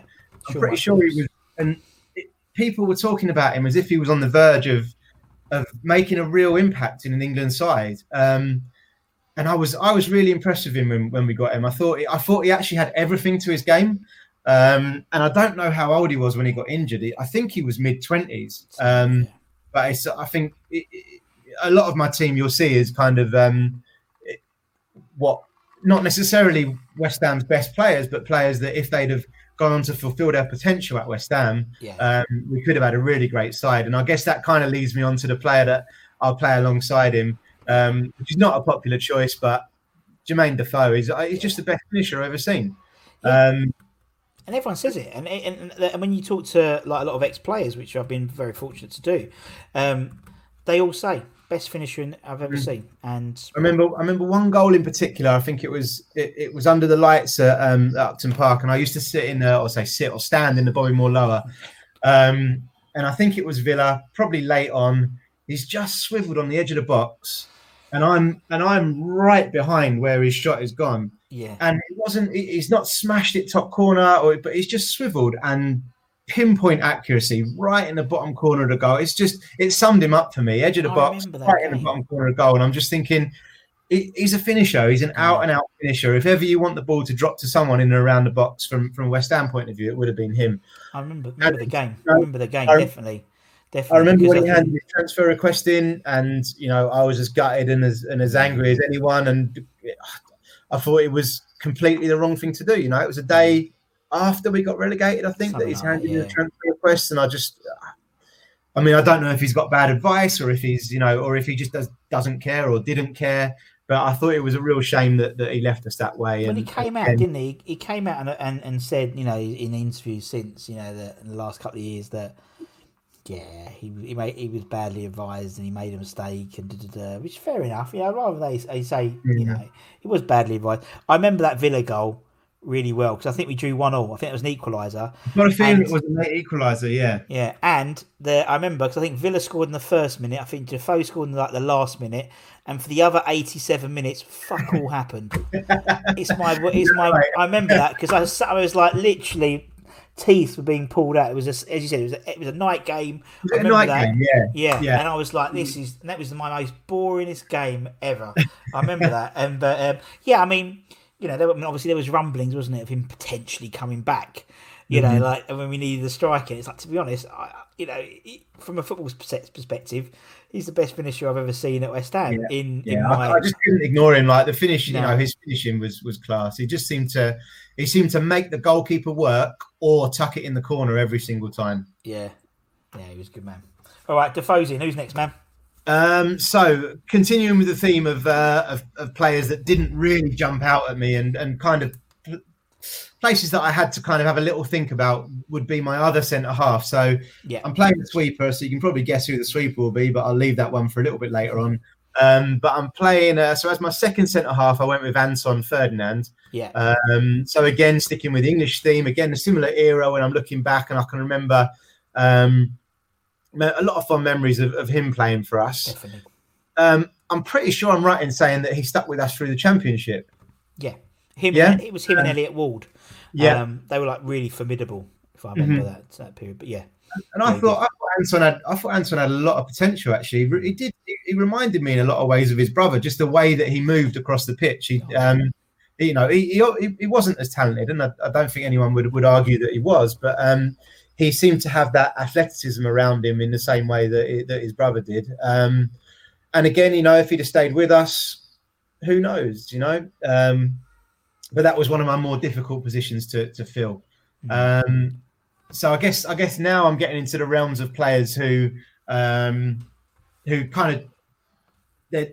I'm pretty sure he was. And people were talking about him as if he was on the verge of making a real impact in an England side. And I was really impressed with him when we got him. I thought he actually had everything to his game. And I don't know how old he was when he got injured. I think he was mid-20s. But I think... a lot of my team you'll see is kind of not necessarily West Ham's best players, but players that if they'd have gone on to fulfill their potential at West Ham, we could have had a really great side. And I guess that kind of leads me on to the player that I'll play alongside him, which is not a popular choice, but Jermaine Defoe is just the best finisher I've ever seen. And everyone says it. And when you talk to a lot of ex-players, which I've been very fortunate to do, they all say best finisher I've ever seen. And I remember one goal in particular. I think it was under the lights at Upton Park, and I used to stand in the Bobby Moore lower. And I think it was Villa, probably late on. He's just swiveled on the edge of the box, and I'm right behind where his shot is gone. Yeah, and it wasn't. He's not smashed it top corner, but he's just swiveled and. Pinpoint accuracy right in the bottom corner of the goal. It summed him up for me. Edge of the box, right in the bottom corner of the goal. And I'm just thinking, he's a finisher. He's an out-and-out finisher. If ever you want the ball to drop to someone in and around the box from a West Ham point of view, it would have been him. I remember the game, definitely. I remember when he had his transfer request in, and I was as gutted and as angry as anyone. And I thought it was completely the wrong thing to do. It was a day... after we got relegated, I think, that he's handed in the transfer request, and I don't know if he's got bad advice or if he's, or if he just doesn't care or didn't care. But I thought it was a real shame that he left us that way. When he came out, didn't he? He came out and said, in interviews since, in the last couple of years that, he was badly advised and he made a mistake and which is fair enough. Rather they say, he was badly advised. I remember that Villa goal really well, because I think we drew 1-1. I think it was an equaliser. Got a feeling it was an equaliser, yeah. Yeah, and I remember, because I think Villa scored in the first minute, I think Defoe scored in the last minute, and for the other 87 minutes, fuck all happened. I remember that, because I was like, literally, teeth were being pulled out. It was, as you said, it was a night game. It was a night game, yeah. And I was like, that was my most boringest game ever. I remember that. And but, there were, obviously there was rumblings, wasn't it, of him potentially coming back You know, like when we needed a striker, it's like, to be honest, from a football perspective, he's the best finisher I've ever seen at West Ham. I just couldn't ignore him. Like the finishing, his finishing was class. He just seemed to make the goalkeeper work or tuck it in the corner every single time. Yeah, he was a good man. All right, Defoe's in. Who's next, man? So continuing with the theme of players that didn't really jump out at me and kind of places that I had to kind of have a little think about would be my other centre half. So I'm playing the sweeper, so you can probably guess who the sweeper will be, but I'll leave that one for a little bit later on. But I'm playing, so as my second centre half, I went with Anton Ferdinand. So again, sticking with the English theme, again, a similar era when I'm looking back and I can remember a lot of fond memories of him playing for us. Definitely. I'm pretty sure I'm right in saying that he stuck with us through the Championship. Yeah. It was him and Elliot Ward. They were like really formidable, if I remember that period. But yeah, and I thought Anton had a lot of potential. Actually, he did. He reminded me in a lot of ways of his brother, just the way that he moved across the pitch. He wasn't as talented, and I don't think anyone would argue that he was. But he seemed to have that athleticism around him in the same way that his brother did. And again, if he'd have stayed with us, who knows? But that was one of my more difficult positions to fill. So I guess now I'm getting into the realms of players who kind of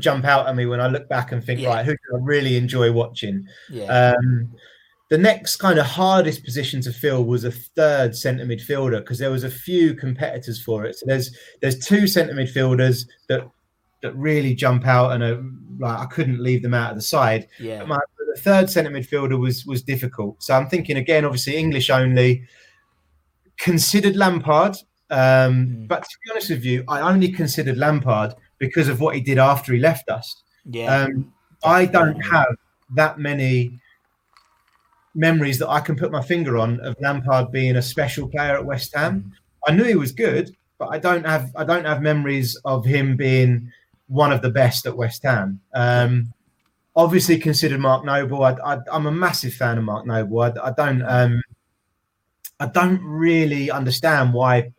jump out at me when I look back and think, right, who do I really enjoy watching? The next kind of hardest position to fill was a third centre midfielder because there was a few competitors for it. So there's two centre midfielders that really jump out and I couldn't leave them out of the side. Yeah. The third centre midfielder was difficult. So I'm thinking again, obviously English only, considered Lampard. But to be honest with you, I only considered Lampard because of what he did after he left us. Yeah. I don't have that many memories that I can put my finger on of Lampard being a special player at West Ham. I knew he was good, but I don't have memories of him being one of the best at West Ham. Obviously considered Mark Noble. I'm a massive fan of Mark Noble. I don't really understand why.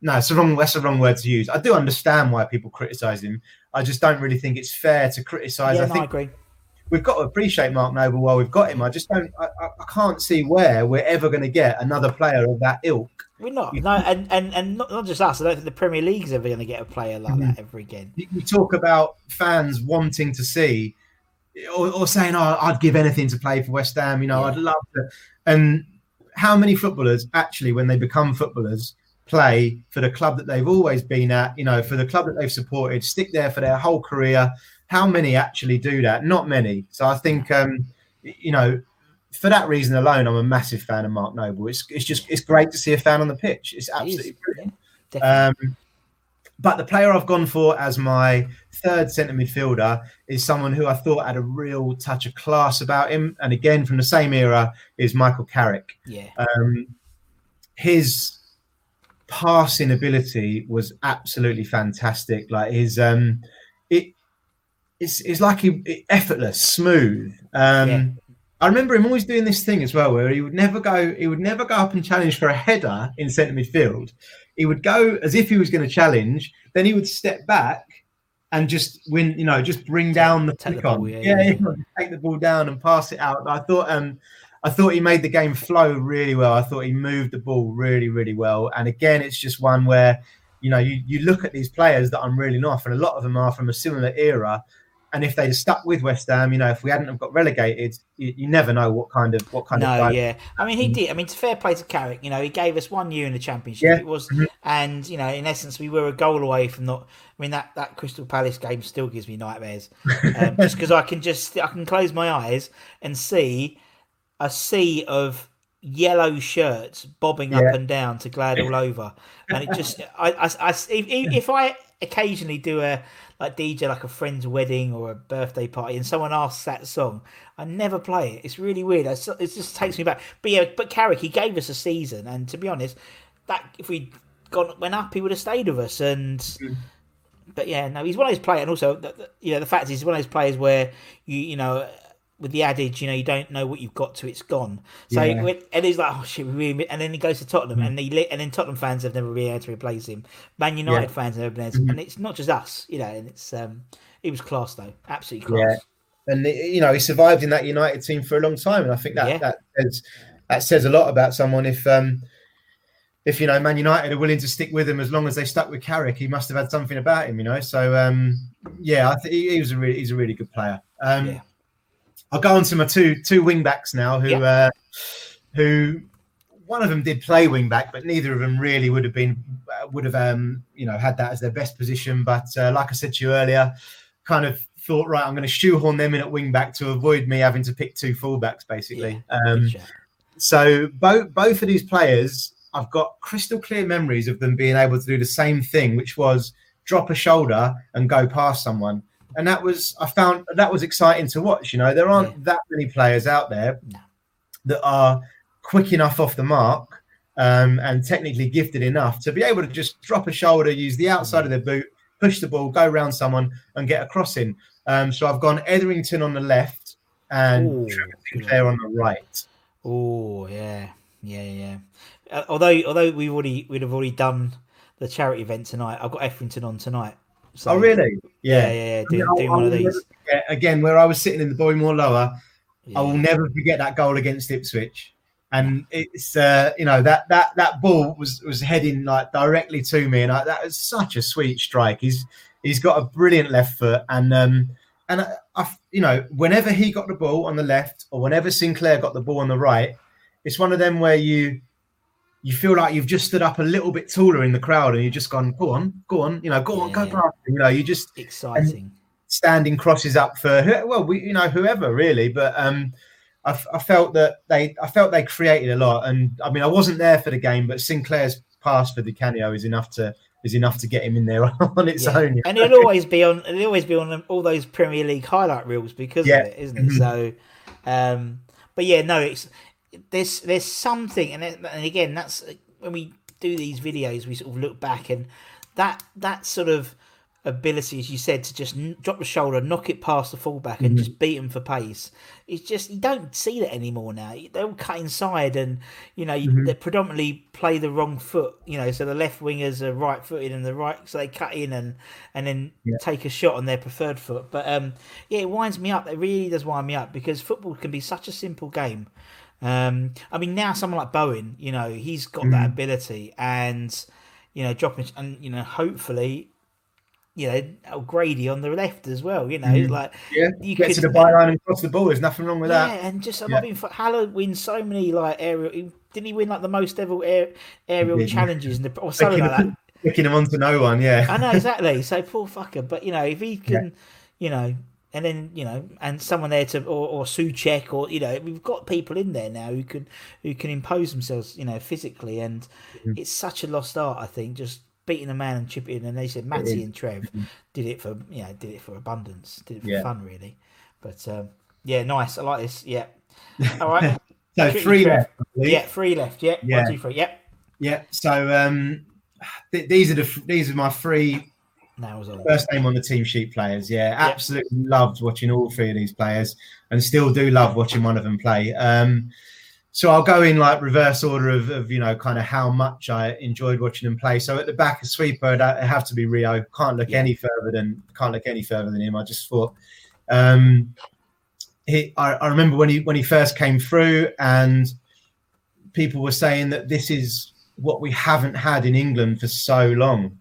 No, that's the wrong word to use. I do understand why people criticise him. I just don't really think it's fair to criticise. Yeah, I agree. We've got to appreciate Mark Noble while we've got him. I can't see where we're ever going to get another player of that ilk. We're not. No, and not just us. I don't think the Premier League's ever going to get a player like that ever again. You talk about fans wanting to see or saying, oh, I'd give anything to play for West Ham. I'd love to. And how many footballers actually, when they become footballers, play for the club that they've always been at, for the club that they've supported, stick there for their whole career? How many actually do that? Not many. So I think, for that reason alone, I'm a massive fan of Mark Noble. It's great to see a fan on the pitch. It's absolutely brilliant. Yeah, but the player I've gone for as my third centre midfielder is someone who I thought had a real touch of class about him. And again, from the same era, is Michael Carrick. Yeah. His passing ability was absolutely fantastic. Like his, it's like effortless, smooth. I remember him always doing this thing as well, where he would never go up and challenge for a header in centre midfield. He would go as if he was going to challenge, then he would step back and just win, just bring down the pick on. Take the ball down and pass it out. I thought he made the game flow really well. I thought he moved the ball really, really well. And again, it's just one where, you look at these players that I'm reeling off, and a lot of them are from a similar era. And if they'd stuck with West Ham, if we hadn't have got relegated, you never know what kind of. No, yeah. I mean, he did. I mean, it's fair play to Carrick. He gave us 1 year in the Championship. Yeah. It was, and in essence, we were a goal away from not. I mean, that Crystal Palace game still gives me nightmares, just because I can close my eyes and see a sea of yellow shirts bobbing up and down to Glad all over, and it just, if I occasionally do a. Like DJ, like a friend's wedding or a birthday party, and someone asks that song, I never play it. It's really weird. It just takes me back. But Carrick, he gave us a season, and to be honest, that if we went up, he would have stayed with us. And he's one of those players. And also, the fact is, he's one of those players where you with the adage, you don't know what you've got till it's gone. So and he's like, oh shit, we really. And then he goes to Tottenham, and then Tottenham fans have never really had to replace him. Man United fans have never been able to, and it's not just us, And it's it was class though, absolutely class. Yeah. And he survived in that United team for a long time, and I think that says a lot about someone. If Man United are willing to stick with him as long as they stuck with Carrick, he must have had something about him, So he's a really good player. I'll go on to my two wing backs now, who one of them did play wing back, but neither of them really would have had that as their best position. But like I said to you earlier, kind of thought, right, I'm going to shoehorn them in at wing back to avoid me having to pick two fullbacks, basically. So both of these players. I've got crystal clear memories of them being able to do the same thing, which was drop a shoulder and go past someone. And I found that was exciting to watch. There aren't that many players out there that are quick enough off the mark and technically gifted enough to be able to just drop a shoulder, use the outside of their boot, push the ball, go around someone and get a cross in. So I've gone Etherington on the left and Trevor Sinclair on the right. Oh, yeah. Yeah, yeah. Although we'd have already done the charity event tonight. I've got Etherington on tonight. So, oh really? Yeah, yeah, yeah. Do one of these again. Where I was sitting in the Bournemouth lower, I will never forget that goal against Ipswich. And it's that ball was heading like directly to me, and that was such a sweet strike. He's got a brilliant left foot, and I whenever he got the ball on the left or whenever Sinclair got the ball on the right, it's one of them where you feel like you've just stood up a little bit taller in the crowd and you've just gone, go on, go past. You just exciting standing crosses up for whoever really. But I felt they created a lot, and I mean I wasn't there for the game, but Sinclair's pass for Di Canio is enough to get him in there on its own. And it'll always be on all those Premier League highlight reels because of it, isn't it? So, it's. There's something, and again, that's when we do these videos, we sort of look back, and that sort of ability, as you said, to just drop the shoulder, knock it past the fullback, and just beat him for pace. It's just you don't see that anymore now. They all cut inside, and they predominantly play the wrong foot. So the left wingers are right footed, and the right, so they cut in and then take a shot on their preferred foot. But it winds me up. It really does wind me up because football can be such a simple game. I mean, now someone like Bowen, he's got that ability, and dropping, and hopefully, O'Grady on the left as well. You get to the byline and cross the ball. There's nothing wrong with that. Yeah, and just Hallow wins so many like aerial. Didn't he win like the most ever aerial challenges or something like that? Picking him onto no one. Yeah, I know exactly. So poor fucker. But if he can, And then and someone there or Suchek, or we've got people in there now who can impose themselves, physically, and it's such a lost art, I think, just beating a man and chipping in. And they said Matty and Trev did it for fun, really. But nice. I like this. Yeah, all right. So three left. Yeah, 1, 2, 3. Yep. Yeah. So these are my three. First name on the team sheet players. Yeah, absolutely loved watching all three of these players, and still do love watching one of them play. So I'll go in like reverse order of kind of how much I enjoyed watching them play. So at the back, a sweeper, it'd have to be Rio. Can't look any further than him. I just thought I remember when he first came through, and people were saying that this is what we haven't had in England for so long.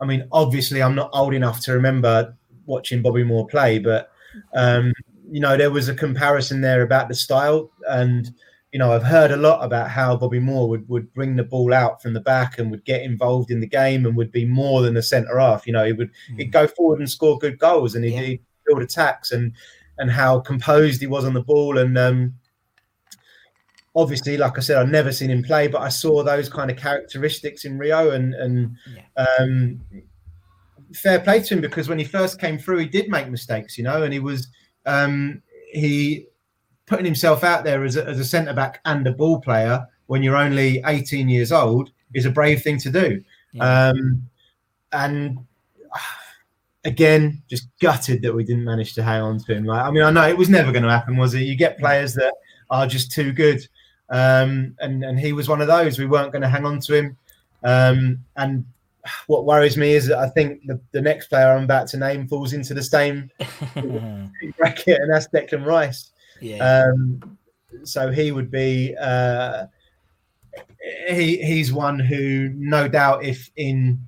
I mean, obviously, I'm not old enough to remember watching Bobby Moore play, but, there was a comparison there about the style. And, I've heard a lot about how Bobby Moore would bring the ball out from the back and would get involved in the game and would be more than a centre-half. He'd go forward and score good goals, and he'd build attacks, and how composed he was on the ball. And obviously, like I said, I've never seen him play, but I saw those kind of characteristics in Rio, and fair play to him, because when he first came through, he did make mistakes, and he was he putting himself out there as a centre-back and a ball player when you're only 18 years old is a brave thing to do. And again, just gutted that we didn't manage to hang on to him. Like, I mean, I know it was never going to happen, was it? You get players that are just too good. And he was one of those. We weren't going to hang on to him. And what worries me is that I think the next player I'm about to name falls into the same bracket, and that's Declan Rice. Yeah. So he would be... He's one who, no doubt, if in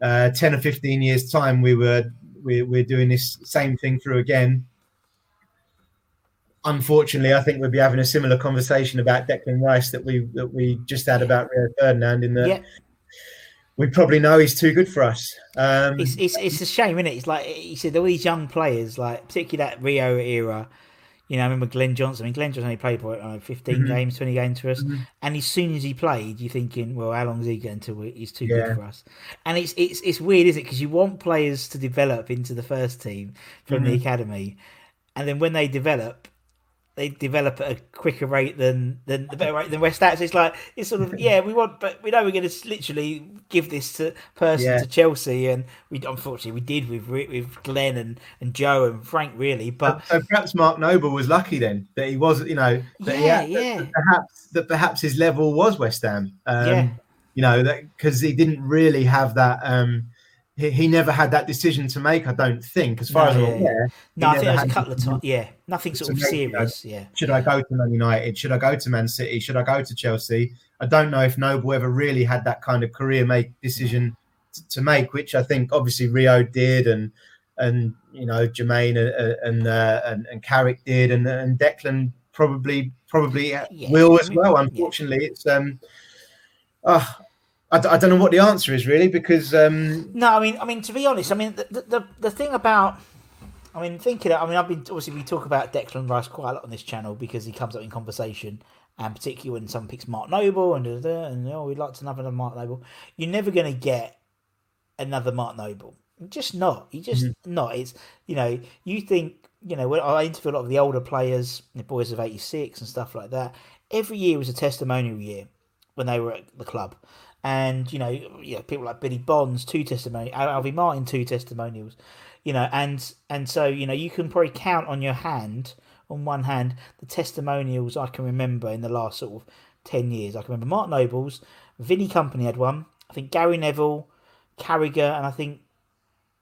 10 or 15 years' time we're doing this same thing through again, unfortunately, I think we'd be having a similar conversation about Declan Rice that we just had about Rio Ferdinand. In the we probably know he's too good for us. It's a shame, isn't it? It's like you said, all these young players, like particularly that Rio era. You know, I remember Glenn Johnson. I mean, Glenn Johnson only played for 15 games, 20 games for us. Mm-hmm. And as soon as he played, you're thinking, well, how long is he going until he's too good for us? And it's weird, isn't it? Because you want players to develop into the first team from the academy. And then when they develop at a quicker rate than the better rate than West Ham. So it's like, it's sort of, we want, but we know we're going to literally give this to Chelsea. And unfortunately we did with Glenn and Joe and Frank, really. But so perhaps Mark Noble was lucky then that he was, you know, that perhaps his level was West Ham. You know, because he didn't really have that. He never had that decision to make, I don't think, as far as I'm aware. No, I think it was a couple of times. Yeah, nothing sort of serious. Should I go to Man United? Should I go to Man City? Should I go to Chelsea? I don't know if Noble ever really had that kind of career decision to make, which I think obviously Rio did, and you know, Jermaine and Carrick did, and Declan probably will as well. Unfortunately, it's I don't know what the answer is really, because I mean to be honest, I mean the thing about, I mean thinking, I mean I've been, obviously we talk about Declan Rice quite a lot on this channel because he comes up in conversation, and particularly when someone picks Mark Noble and we'd like to have another Mark Noble. You're never going to get another Mark Noble, just not. You just not. It's, you know, you think, you know, when I interview a lot of the older players, the boys of '86 and stuff like that. Every year was a testimonial year when they were at the club. And, you know, people like Billy Bonds, 2 testimonials, Alvy Martin, 2 testimonials, you know, and so, you know, you can probably count on one hand, the testimonials I can remember in the last sort of 10 years. I can remember Mark Noble's, Vinnie Company had one, I think Gary Neville, Carragher, and I think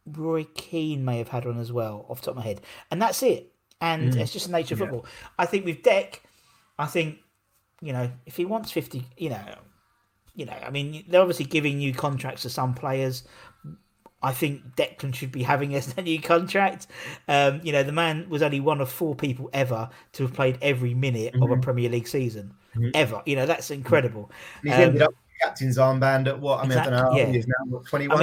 Roy Keane may have had one as well, off the top of my head. And that's it. And it's just the nature of football. I think with Dec, I think, you know, if he wants 50, you know, I mean, they're obviously giving new contracts to some players. I think Declan should be having a new contract. You know, the man was only one of 4 people ever to have played every minute of a Premier League season, ever. You know, that's incredible. And he's ended up with the captain's armband at what? I mean, exactly, I don't know. Yeah. He's now what, 21.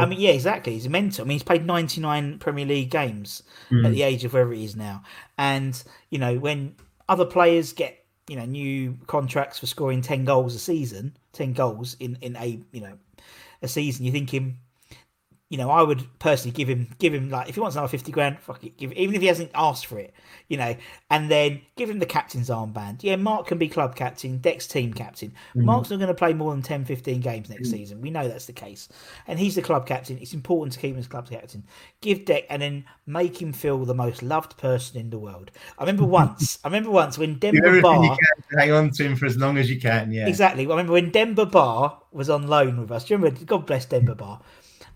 I mean, yeah, exactly. He's a mentor. I mean, he's played 99 Premier League games at the age of wherever he is now. And, you know, when other players get, you know, new contracts for scoring 10 goals a season, 10 goals in a, you know, a season, you're thinking, you know, I would personally give him like, if he wants another 50 grand, fuck it, give it, even if he hasn't asked for it, you know, and then give him the captain's armband. Yeah, Mark can be club captain, Dec's team captain. Mark's not going to play more than 10, 15 games next season. We know that's the case. And he's the club captain. It's important to keep him as club captain. Give Dec and then make him feel the most loved person in the world. I remember once when Demba Ba... Hang on to him for as long as you can, yeah. Exactly. I remember when Demba Ba was on loan with us. Do you remember? God bless Demba Ba.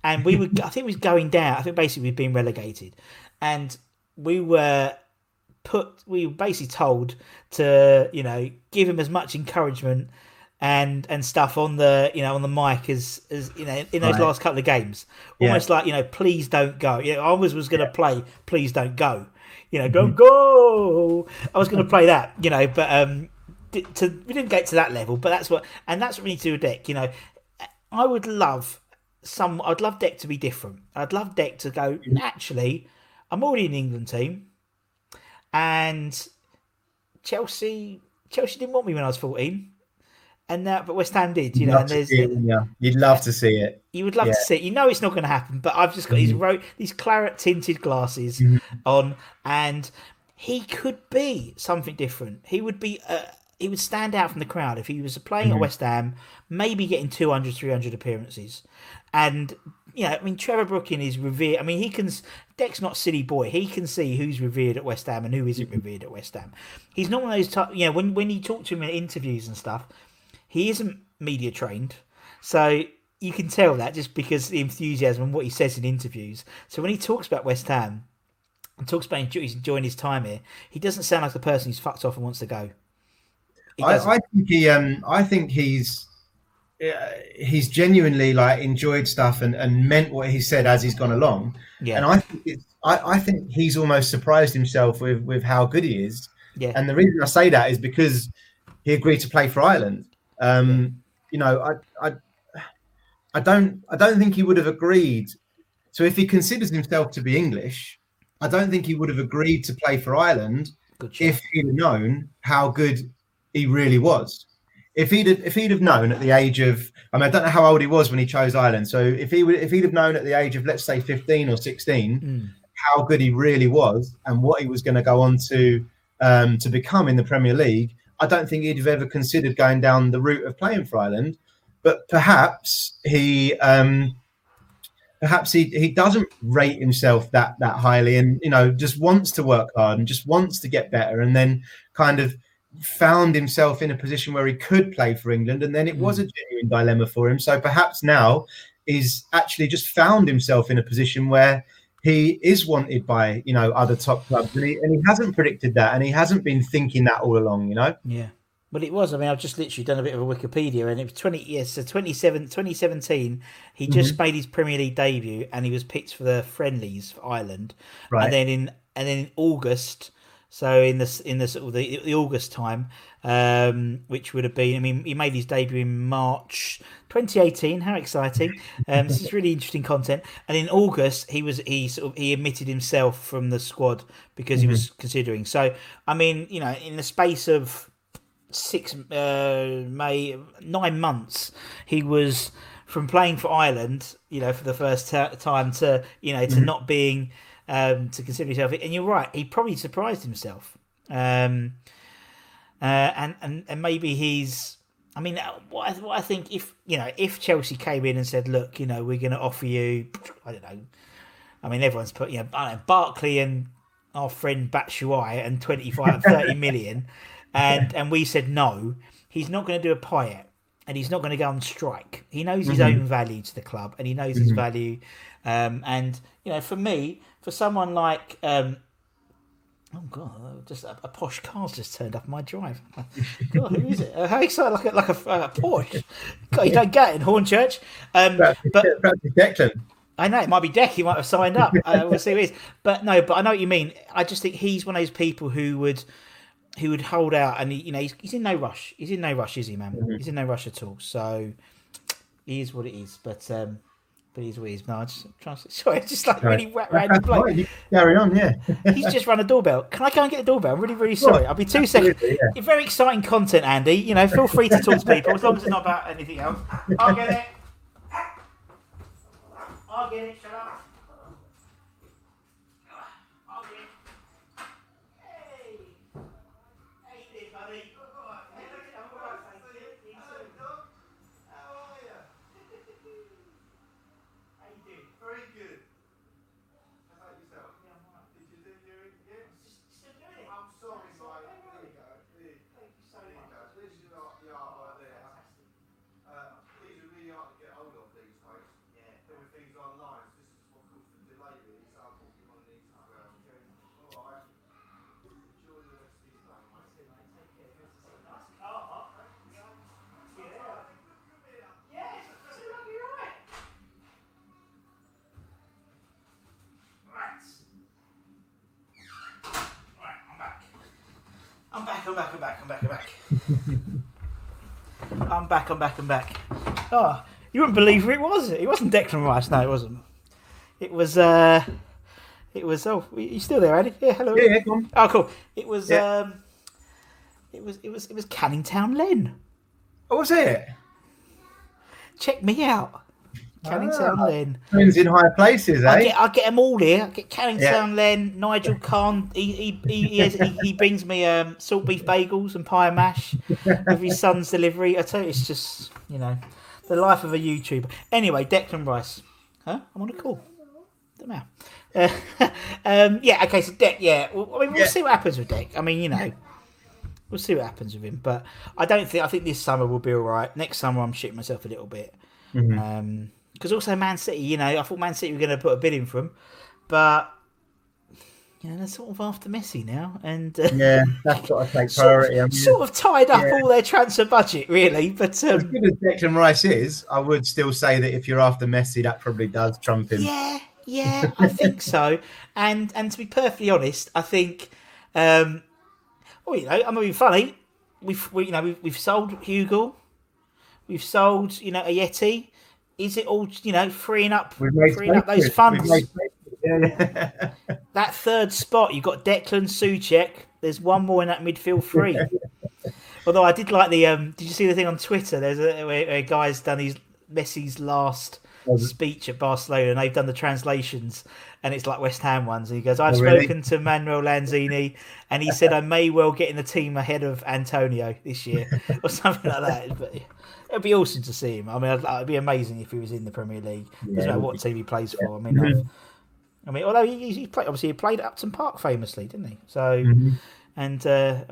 And we were, I think we were going down. I think basically we'd been relegated. And we were basically told to, you know, give him as much encouragement and stuff on the, you know, on the mic as you know, in those last couple of games. Almost like, you know, please don't go. You know, I was going to play, please don't go. You know, don't go. I was going to play that, you know, but we didn't get to that level. But that's what we need to do with Dec. You know, I'd love Dec to be different. I'd love Dec to go, actually, I'm already in the England team, and Chelsea didn't want me when I was 14, and now but West Ham did, you know. And there's you'd love to see it. You would love to see it. You know it's not going to happen, but I've just got these claret tinted glasses on, and he could be something different. He would be he would stand out from the crowd if he was playing at West Ham, maybe getting 200, 300 appearances. And, you know, I mean, Trevor Brooking is revered. I mean, he can... Deck's not silly boy. He can see who's revered at West Ham and who isn't revered at West Ham. He's not one of those... you know, when you talk to him in interviews and stuff, he isn't media trained. So... you can tell that just because the enthusiasm and what he says in interviews. So when he talks about West Ham and talks about he's enjoying his time here, he doesn't sound like the person who's fucked off and wants to go. I think he's genuinely like enjoyed stuff and meant what he said as he's gone along. Yeah. And I think he's almost surprised himself with how good he is. Yeah. And the reason I say that is because he agreed to play for Ireland. You know, I don't think he would have agreed. So if he considers himself to be English, I don't think he would have agreed to play for Ireland if he'd have known how good he really was. If he'd have known at the age of, I mean, I don't know how old he was when he chose Ireland. So if he'd have known at the age of, let's say, 15 or 16, how good he really was and what he was going to go on to become in the Premier League, I don't think he'd have ever considered going down the route of playing for Ireland. But perhaps he doesn't rate himself that highly, and you know, just wants to work hard and just wants to get better, and then kind of found himself in a position where he could play for England, and then it was a genuine dilemma for him. So perhaps now he's actually just found himself in a position where he is wanted by, you know, other top clubs, and he hasn't predicted that, and he hasn't been thinking that all along, you know. Yeah. Well, it was. I mean, I've just literally done a bit of a Wikipedia, and it was 2017, he just made his Premier League debut, and he was picked for the friendlies for Ireland. Right. And then in August, so in the August time, which would have been, I mean, he made his debut in March 2018. How exciting! This is really interesting content. And in August, he omitted himself from the squad because he was considering. So, I mean, you know, in the space of 9 months, he was from playing for Ireland, you know, for the first time to, you know, to not being to consider himself. And you're right, he probably surprised himself, and maybe he's. I mean, what I think, if you know, if Chelsea came in and said, look, you know, we're going to offer you, I don't know. I mean, everyone's put, you know, I don't know, Barkley and our friend Batshuayi and 25, 30 million. And we said no, he's not going to do a Payet, and he's not going to go on strike. He knows his own value to the club, and he knows his value. And you know, for me, for someone like just a posh car's just turned up my drive. God, who is it? How excited! Like a Porsche. God, you don't get it in Hornchurch. But I know it might be Deck. He might have signed up. We'll see who it is. But no, but I know what you mean. I just think he's one of those people who would hold out, and you know, he's in no rush. He's in no rush, is he, man? He's in no rush at all. So he is what it is. But he's what he is. No, I just really random bloke. Carry on, yeah. He's just run a doorbell. Can I go and get a doorbell? I'm really, really sorry. I'll be 2 seconds. Yeah. Very exciting content, Andy. You know, feel free to talk to people as long as it's not about anything else. I'll get it. Shut up. I'm back. Oh, you wouldn't believe who it was. It wasn't Declan Rice. No, it wasn't. It was. Oh, you still there, Andy? Yeah, hello. Yeah, go on. Oh, cool. It was. Yeah. It was Canning Town Len. Oh, was it? Check me out. Carrington Len. Friends in high places, eh? I get them all here. I get Carrington Len, Nigel Khan. He brings me salt beef bagels and pie and mash with his son's delivery. I tell you, it's just, you know, the life of a YouTuber. Anyway, Declan Rice. Huh? I'm on a call. Don't know. Okay, so Dec, we'll see what happens with Dec. I mean, you know. We'll see what happens with him, but I think this summer will be all right. Next summer, I'm shitting myself a little bit because also Man City. You know, I thought Man City were going to put a bid in for him, but you know they're sort of after Messi now, and that's what I take priority. Sort of tied up all their transfer budget, really. But as good as Declan Rice is, I would still say that if you're after Messi, that probably does trump him. Yeah, I think so. And to be perfectly honest, I think. Well, you know, I'm being funny. We've sold Hugo. We've sold, a Yeti. Is it all, freeing up those funds? That third spot, you've got Declan, Suchek. There's one more in that midfield three. Although I did like the. Did you see the thing on Twitter? There's a guy's done Messi's last speech at Barcelona, and they've done the translations, and it's like West Ham ones. And he goes, "I've spoken to Manuel Lanzini, and he said I may well get in the team ahead of Antonio this year," or something like that. But it'd be awesome to see him. I mean, it'd be amazing if he was in the Premier League. Doesn't matter what team he plays for. I mean, although he played at Upton Park famously, didn't he? So, and I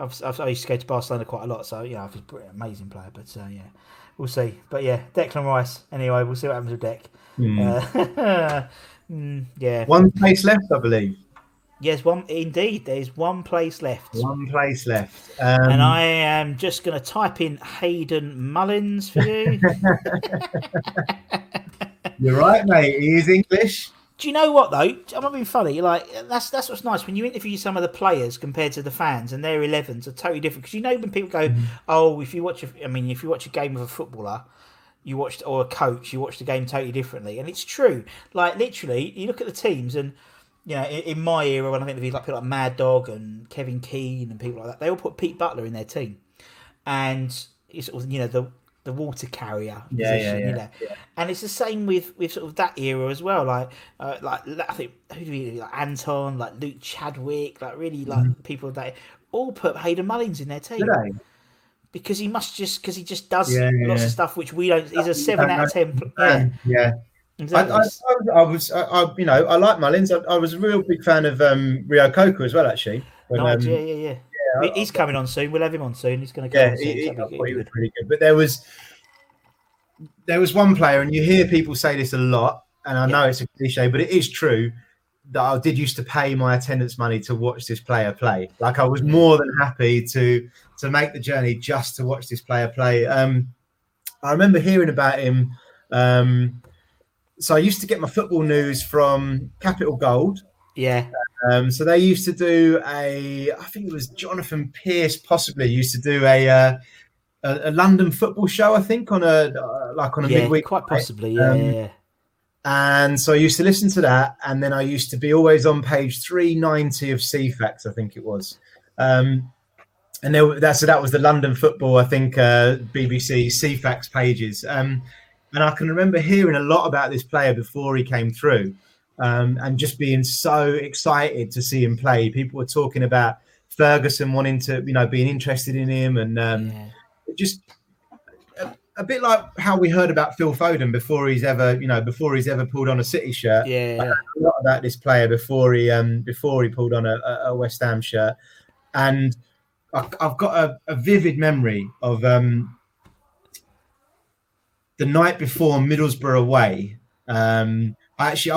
used to go to Barcelona quite a lot. So he's an amazing player. But we'll see. But Declan Rice. Anyway, we'll see what happens with Dec. One place left, I believe. Yes, one indeed. There's one place left. And I am just going to type in Hayden Mullins for you. You're right, mate. He is English. Do you know what though? I'm not being funny. Like that's what's nice when you interview some of the players compared to the fans, and their 11s are totally different. Because when people go, "Oh, if you watch a game of a footballer, or a coach, you watch the game totally differently," and it's true. Like literally, you look at the teams, and in my era when I interviewed like people like Mad Dog and Kevin Keane and people like that, they all put Pete Butler in their team, and it's the water carrier position, and it's the same with sort of that era as well. Like I think who do we like Anton, like Luke Chadwick, like really like people that all put Hayden Mullins in their team because he must just does lots of stuff which we don't. He's a 7 out of 10. Exactly. I like Mullins. I was a real big fan of Rio Coco as well, actually. He's coming on soon. We'll have him on soon. He's going to come on soon. He was really good. But there was one player, and you hear people say this a lot, and I know it's a cliche, but it is true, that I did used to pay my attendance money to watch this player play. Like, I was more than happy to make the journey just to watch this player play. I remember hearing about him. So I used to get my football news from Capital Gold. Yeah. So they used to do I think it was Jonathan Pierce possibly used to do a London football show, I think, on a midweek. Quite possibly, And so I used to listen to that, and then I used to be always on page 390 of C-Facts, I think it was. And that was the London football, I think, BBC C-Facts pages. And I can remember hearing a lot about this player before he came through. And just being so excited to see him play. People were talking about Ferguson wanting to, being interested in him, and just a bit like how we heard about Phil Foden before he's ever pulled on a City shirt. Yeah, I heard a lot about this player before he pulled on a West Ham shirt, and I've got a vivid memory of the night before Middlesbrough away. I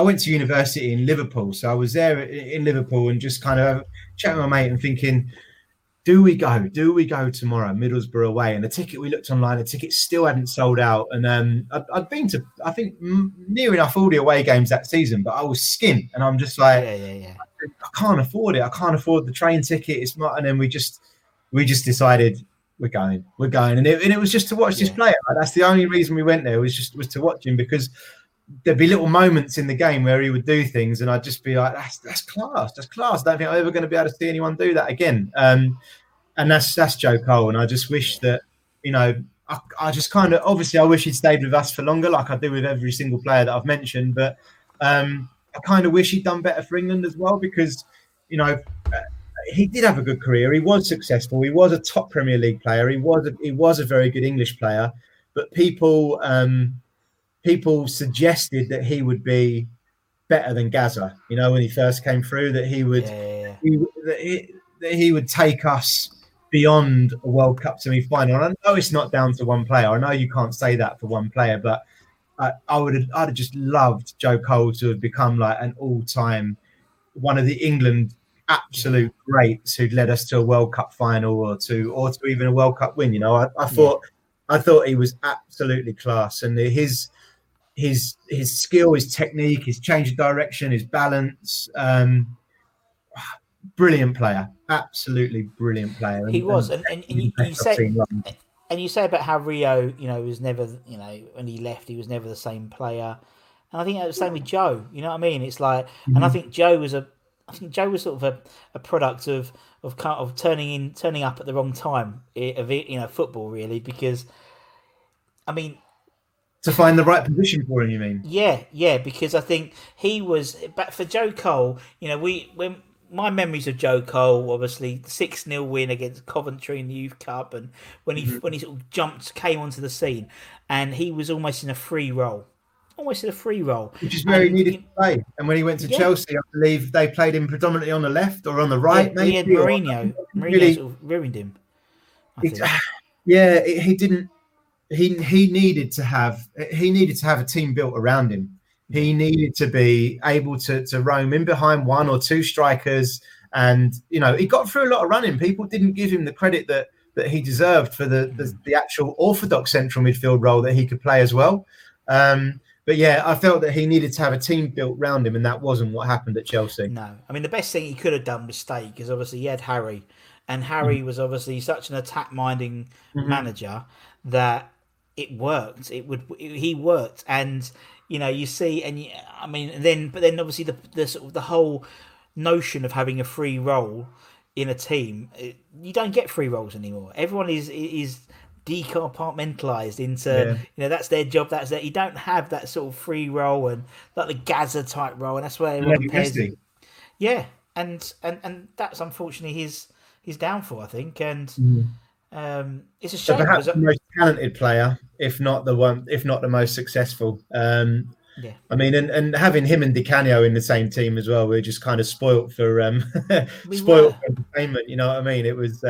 went to university in Liverpool, so I was there in Liverpool and just kind of chatting with my mate and thinking, do we go tomorrow, Middlesbrough away? And we looked online, the ticket still hadn't sold out. And I'd been to, I think, near enough all the away games that season, but I was skint. And I'm just like, I can't afford it. I can't afford the train ticket. It's not. And then we just decided we're going. And it was just to watch this player. Like, that's the only reason we went there was to watch him, because there'd be little moments in the game where he would do things, and I'd just be like, that's class. I don't think I'm ever going to be able to see anyone do that again. And that's Joe Cole. And I just wish that, I I just kind of, obviously I wish he'd stayed with us for longer, like I do with every single player that I've mentioned, but I kind of wish he'd done better for England as well, because, you know, he did have a good career. He was successful. He was a top Premier League player. He was a very good English player, but people suggested that he would be better than Gaza, you know, when he first came through, that he would, that he would take us beyond a World Cup semi-final. And I know it's not down to one player. I know you can't say that for one player, but I'd have just loved Joe Cole to have become like an all-time, one of the England absolute greats who'd led us to a World Cup final or to even a World Cup win. You know, I thought he was absolutely class, and his skill, his technique, his change of direction, his balance, brilliant player, absolutely brilliant player. He was, and you say about how Rio, you know, was never, you know, when he left, he was never the same player, and I think that was the same with Joe. You know what I mean? It's like, mm-hmm. and I think Joe was sort of a product of kind of turning up at the wrong time of, you know, football really, because I mean, to find the right position for him, you mean? Yeah, because I think he was, but for Joe Cole, you know, when my memories of Joe Cole, obviously 6-0 win against Coventry in the Youth Cup, and when he sort of came onto the scene, and he was almost in a free role. Which is where he needed to play. And when he went to Chelsea, I believe they played him predominantly on the left or on the right. Yeah, maybe. He had Mourinho. Mourinho sort of ruined him. He didn't. He needed to have a team built around him. He needed to be able to roam in behind one or two strikers, and you know, he got through a lot of running. People didn't give him the credit that he deserved for the actual orthodox central midfield role that he could play as well. But yeah, I felt that he needed to have a team built round him, and that wasn't what happened at Chelsea. No, I mean, the best thing he could have done was stay, because obviously he had Harry, and Harry was obviously such an attack-minding manager that it worked. He worked, and you know, you see, and I mean, then obviously the whole notion of having a free role in a team, you don't get free roles anymore. Everyone is decompartmentalized into, you know, that's their job, that's that. You don't have that sort of free role and like the Gaza type role, and that's where everyone pairs. Yeah, and that's unfortunately his downfall, I think. And it's a shame. So perhaps the most talented player, if not the most successful. Yeah, I mean, and having him and Di Canio in the same team as well, we're just kind of spoilt for for entertainment. You know what I mean? It was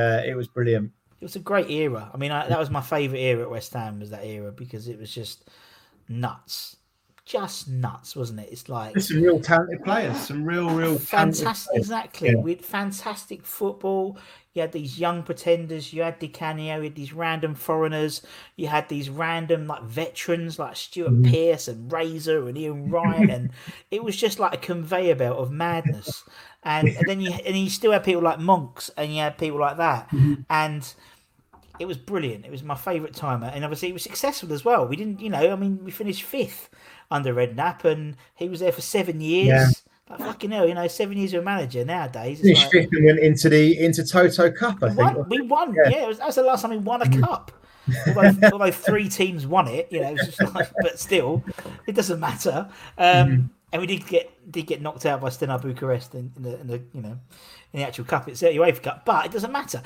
brilliant. It was a great era. I mean, that was my favourite era at West Ham, was that era, because it was just nuts. Just nuts, wasn't it? It's like... There's some real talented players. Some real fantastic, players. Exactly. Yeah. We had fantastic football. You had these young pretenders. You had Di Canio. You had these random foreigners. You had these random, like, veterans, like Stuart Pearce and Razor and Ian Ryan. And it was just like a conveyor belt of madness. And then you still had people like Monks, and you had people like that. And... it was brilliant. It was my favourite time, and obviously it was successful as well. We didn't, you know, I mean, we finished 5th under Redknapp, and he was there for 7 years. Yeah. Like fucking hell, you know, 7 years of a manager nowadays. Finished 5th and went into Toto Cup, I think. We won. Yeah, that was the last time we won a cup. Although 3 teams won it, you know, it was just like, but still, it doesn't matter. And we did get knocked out by Steaua Bucharest in the actual cup. It's the UEFA Cup, but it doesn't matter.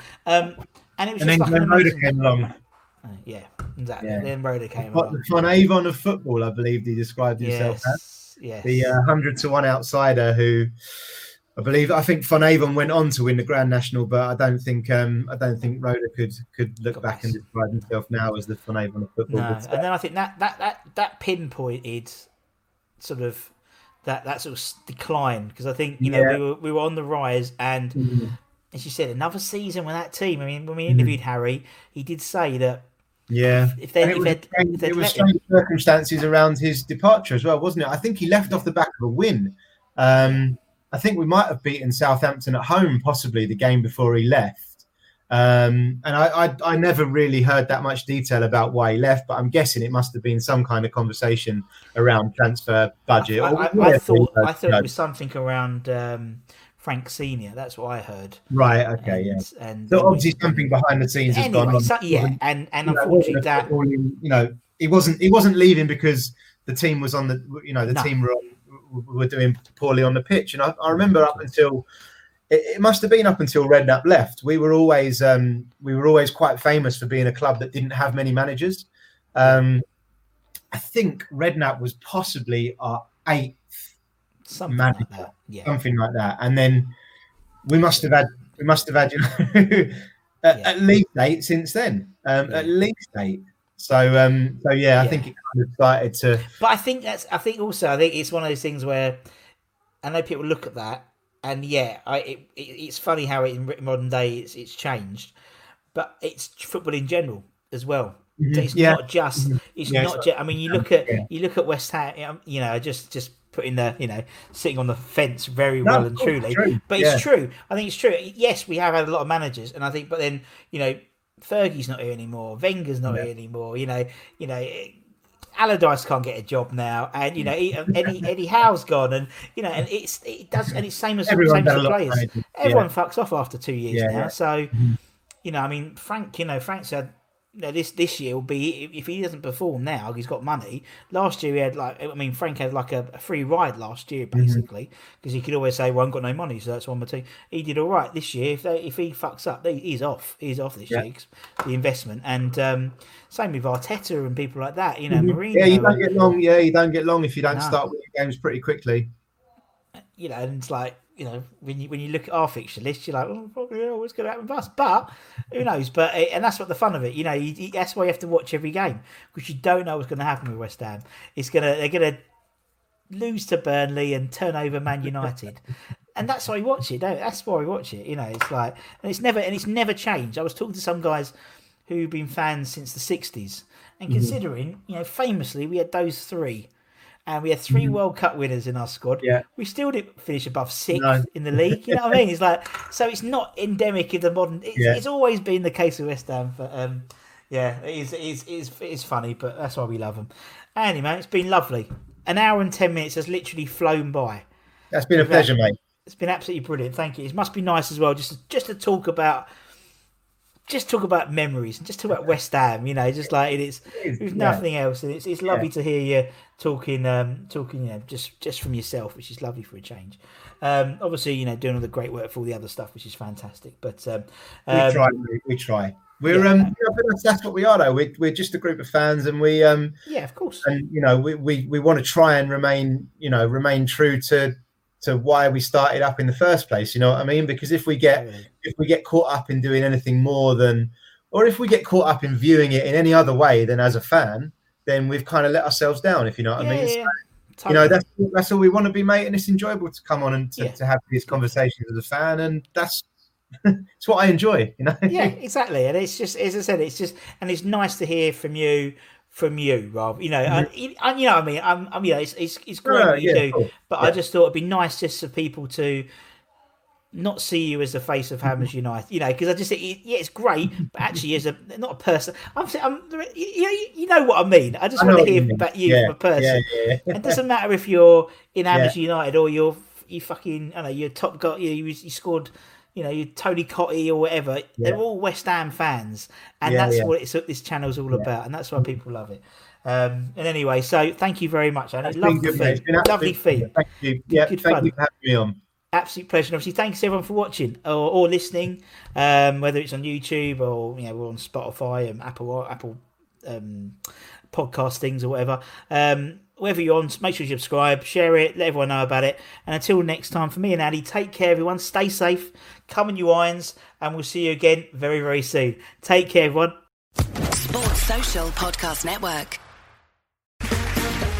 And it was just then Roda came along. Yeah, exactly. Yeah. Then Roda came along. The Von Avon of football, I believe he described himself as. Yes. The 100-1 outsider who, I think Von Avon went on to win the Grand National, but I don't think Roda could look back and describe himself now as the Von Avon of football. No. And then I think that pinpointed sort of that sort of decline, because I think, you know, we were on the rise, and. As you said, another season with that team. I mean, when we interviewed Harry, he did say that. Yeah, there were strange circumstances around his departure as well, wasn't it? I think he left off the back of a win. I think we might have beaten Southampton at home, possibly the game before he left. And I never really heard that much detail about why he left, but I'm guessing it must have been some kind of conversation around transfer budget. I thought it was something around. Frank Senior. That's what I heard. Right. Okay. Yeah. And so obviously something behind the scenes has gone on. So, yeah. And unfortunately, that he wasn't leaving because the team was on the team were doing poorly on the pitch. And I remember up until it must have been up until Redknapp left, we were always quite famous for being a club that didn't have many managers. I think Redknapp was possibly our 8th manager, like that. Yeah. Something like that. And then we must have had at least 8 since then. At least 8. So I think it kind of started to. But I think it's one of those things where I know people look at that, and it's funny how in modern day it's changed, but it's football in general as well. So it's not just. I mean, you look at West Ham. Just putting the sitting on the fence very well and truly. But it's true. I think it's true. Yes, we have had a lot of managers, and I think. But then Fergie's not here anymore. Wenger's not here anymore. Allardyce can't get a job now, and Eddie Howe's gone, and and it's same as the players. Everyone fucks off after 2 years now. Yeah. So Frank said. No, this year will be, if he doesn't perform now, he's got money. Last year he had Frank had a free ride last year basically because he could always say, "Well, I've got no money, so that's one more team." He did all right this year. If he fucks up, he's off. He's off this year. The investment and same with Arteta and people like that. Mourinho. Yeah, you don't get long. Yeah, you don't get long if you don't start winning games pretty quickly. And it's like. When you look at our fixture list, you're like, what's going to happen to us? But who knows? And that's what the fun of it. That's why you have to watch every game because you don't know what's going to happen with West Ham. They're going to lose to Burnley and turn over Man United, and that's why we watch it. That's why we watch it. It's like, and it's never changed. I was talking to some guys who've been fans since the 60s, and considering famously we had those 3. And we had 3 World Cup winners in our squad. Yeah. We still didn't finish above 6th in the league. You know what I mean? It's like, so it's not endemic in the modern. It's always been the case with West Ham. But it is funny, but that's why we love them. Anyway, it's been lovely. An hour and 10 minutes has literally flown by. That's been a pleasure, mate. It's been absolutely brilliant. Thank you. It must be nice as well just to talk about. Just talk about memories and just talk about West Ham, there's nothing else, and it's lovely to hear you talking, just from yourself, which is lovely for a change. Obviously, doing all the great work for all the other stuff, which is fantastic. But we try. That's what we are though. We're just a group of fans, and we of course, and we want to try and remain true to why we started up in the first place, you know what I mean? Because if we get caught up in doing anything more than, or if we get caught up in viewing it in any other way than as a fan, then we've kind of let ourselves down, if you know what I mean. Yeah. Totally. That's all we want to be, mate, and it's enjoyable to come on and to have these conversations as a fan, and that's it's what I enjoy, Yeah, exactly. And it's just, as I said, and it's nice to hear from you, Rob. It's great what you do, cool. But I just thought it'd be nice just for people to not see you as the face of Hammers United, because I just think, it's great, but actually as not a person, I'm what I mean. I just want to hear about you from a person. Yeah. It doesn't matter if you're in Hammers United or you're top guy, you scored, you're Tony Cottee or whatever. Yeah. They're all West Ham fans, and that's what this channel's all about, and that's why people love it. And anyway, so thank you very much, Andy. Lovely feed. Thank you. Yeah, thank you for having me on. Absolute pleasure. And obviously, thanks everyone for watching or listening, whether it's on YouTube or we're on Spotify and Apple podcast things or whatever. Wherever you're on, make sure you subscribe, share it, let everyone know about it. And until next time, for me and Addy, take care, everyone. Stay safe, come on you irons, and we'll see you again very, very soon. Take care, everyone. Sports Social Podcast Network.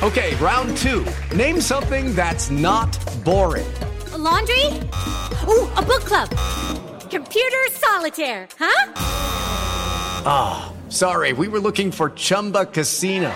Okay, round 2. Name something that's not boring. A laundry? Ooh, a book club. Computer solitaire, huh? Ah, oh, sorry, we were looking for Chumba Casino.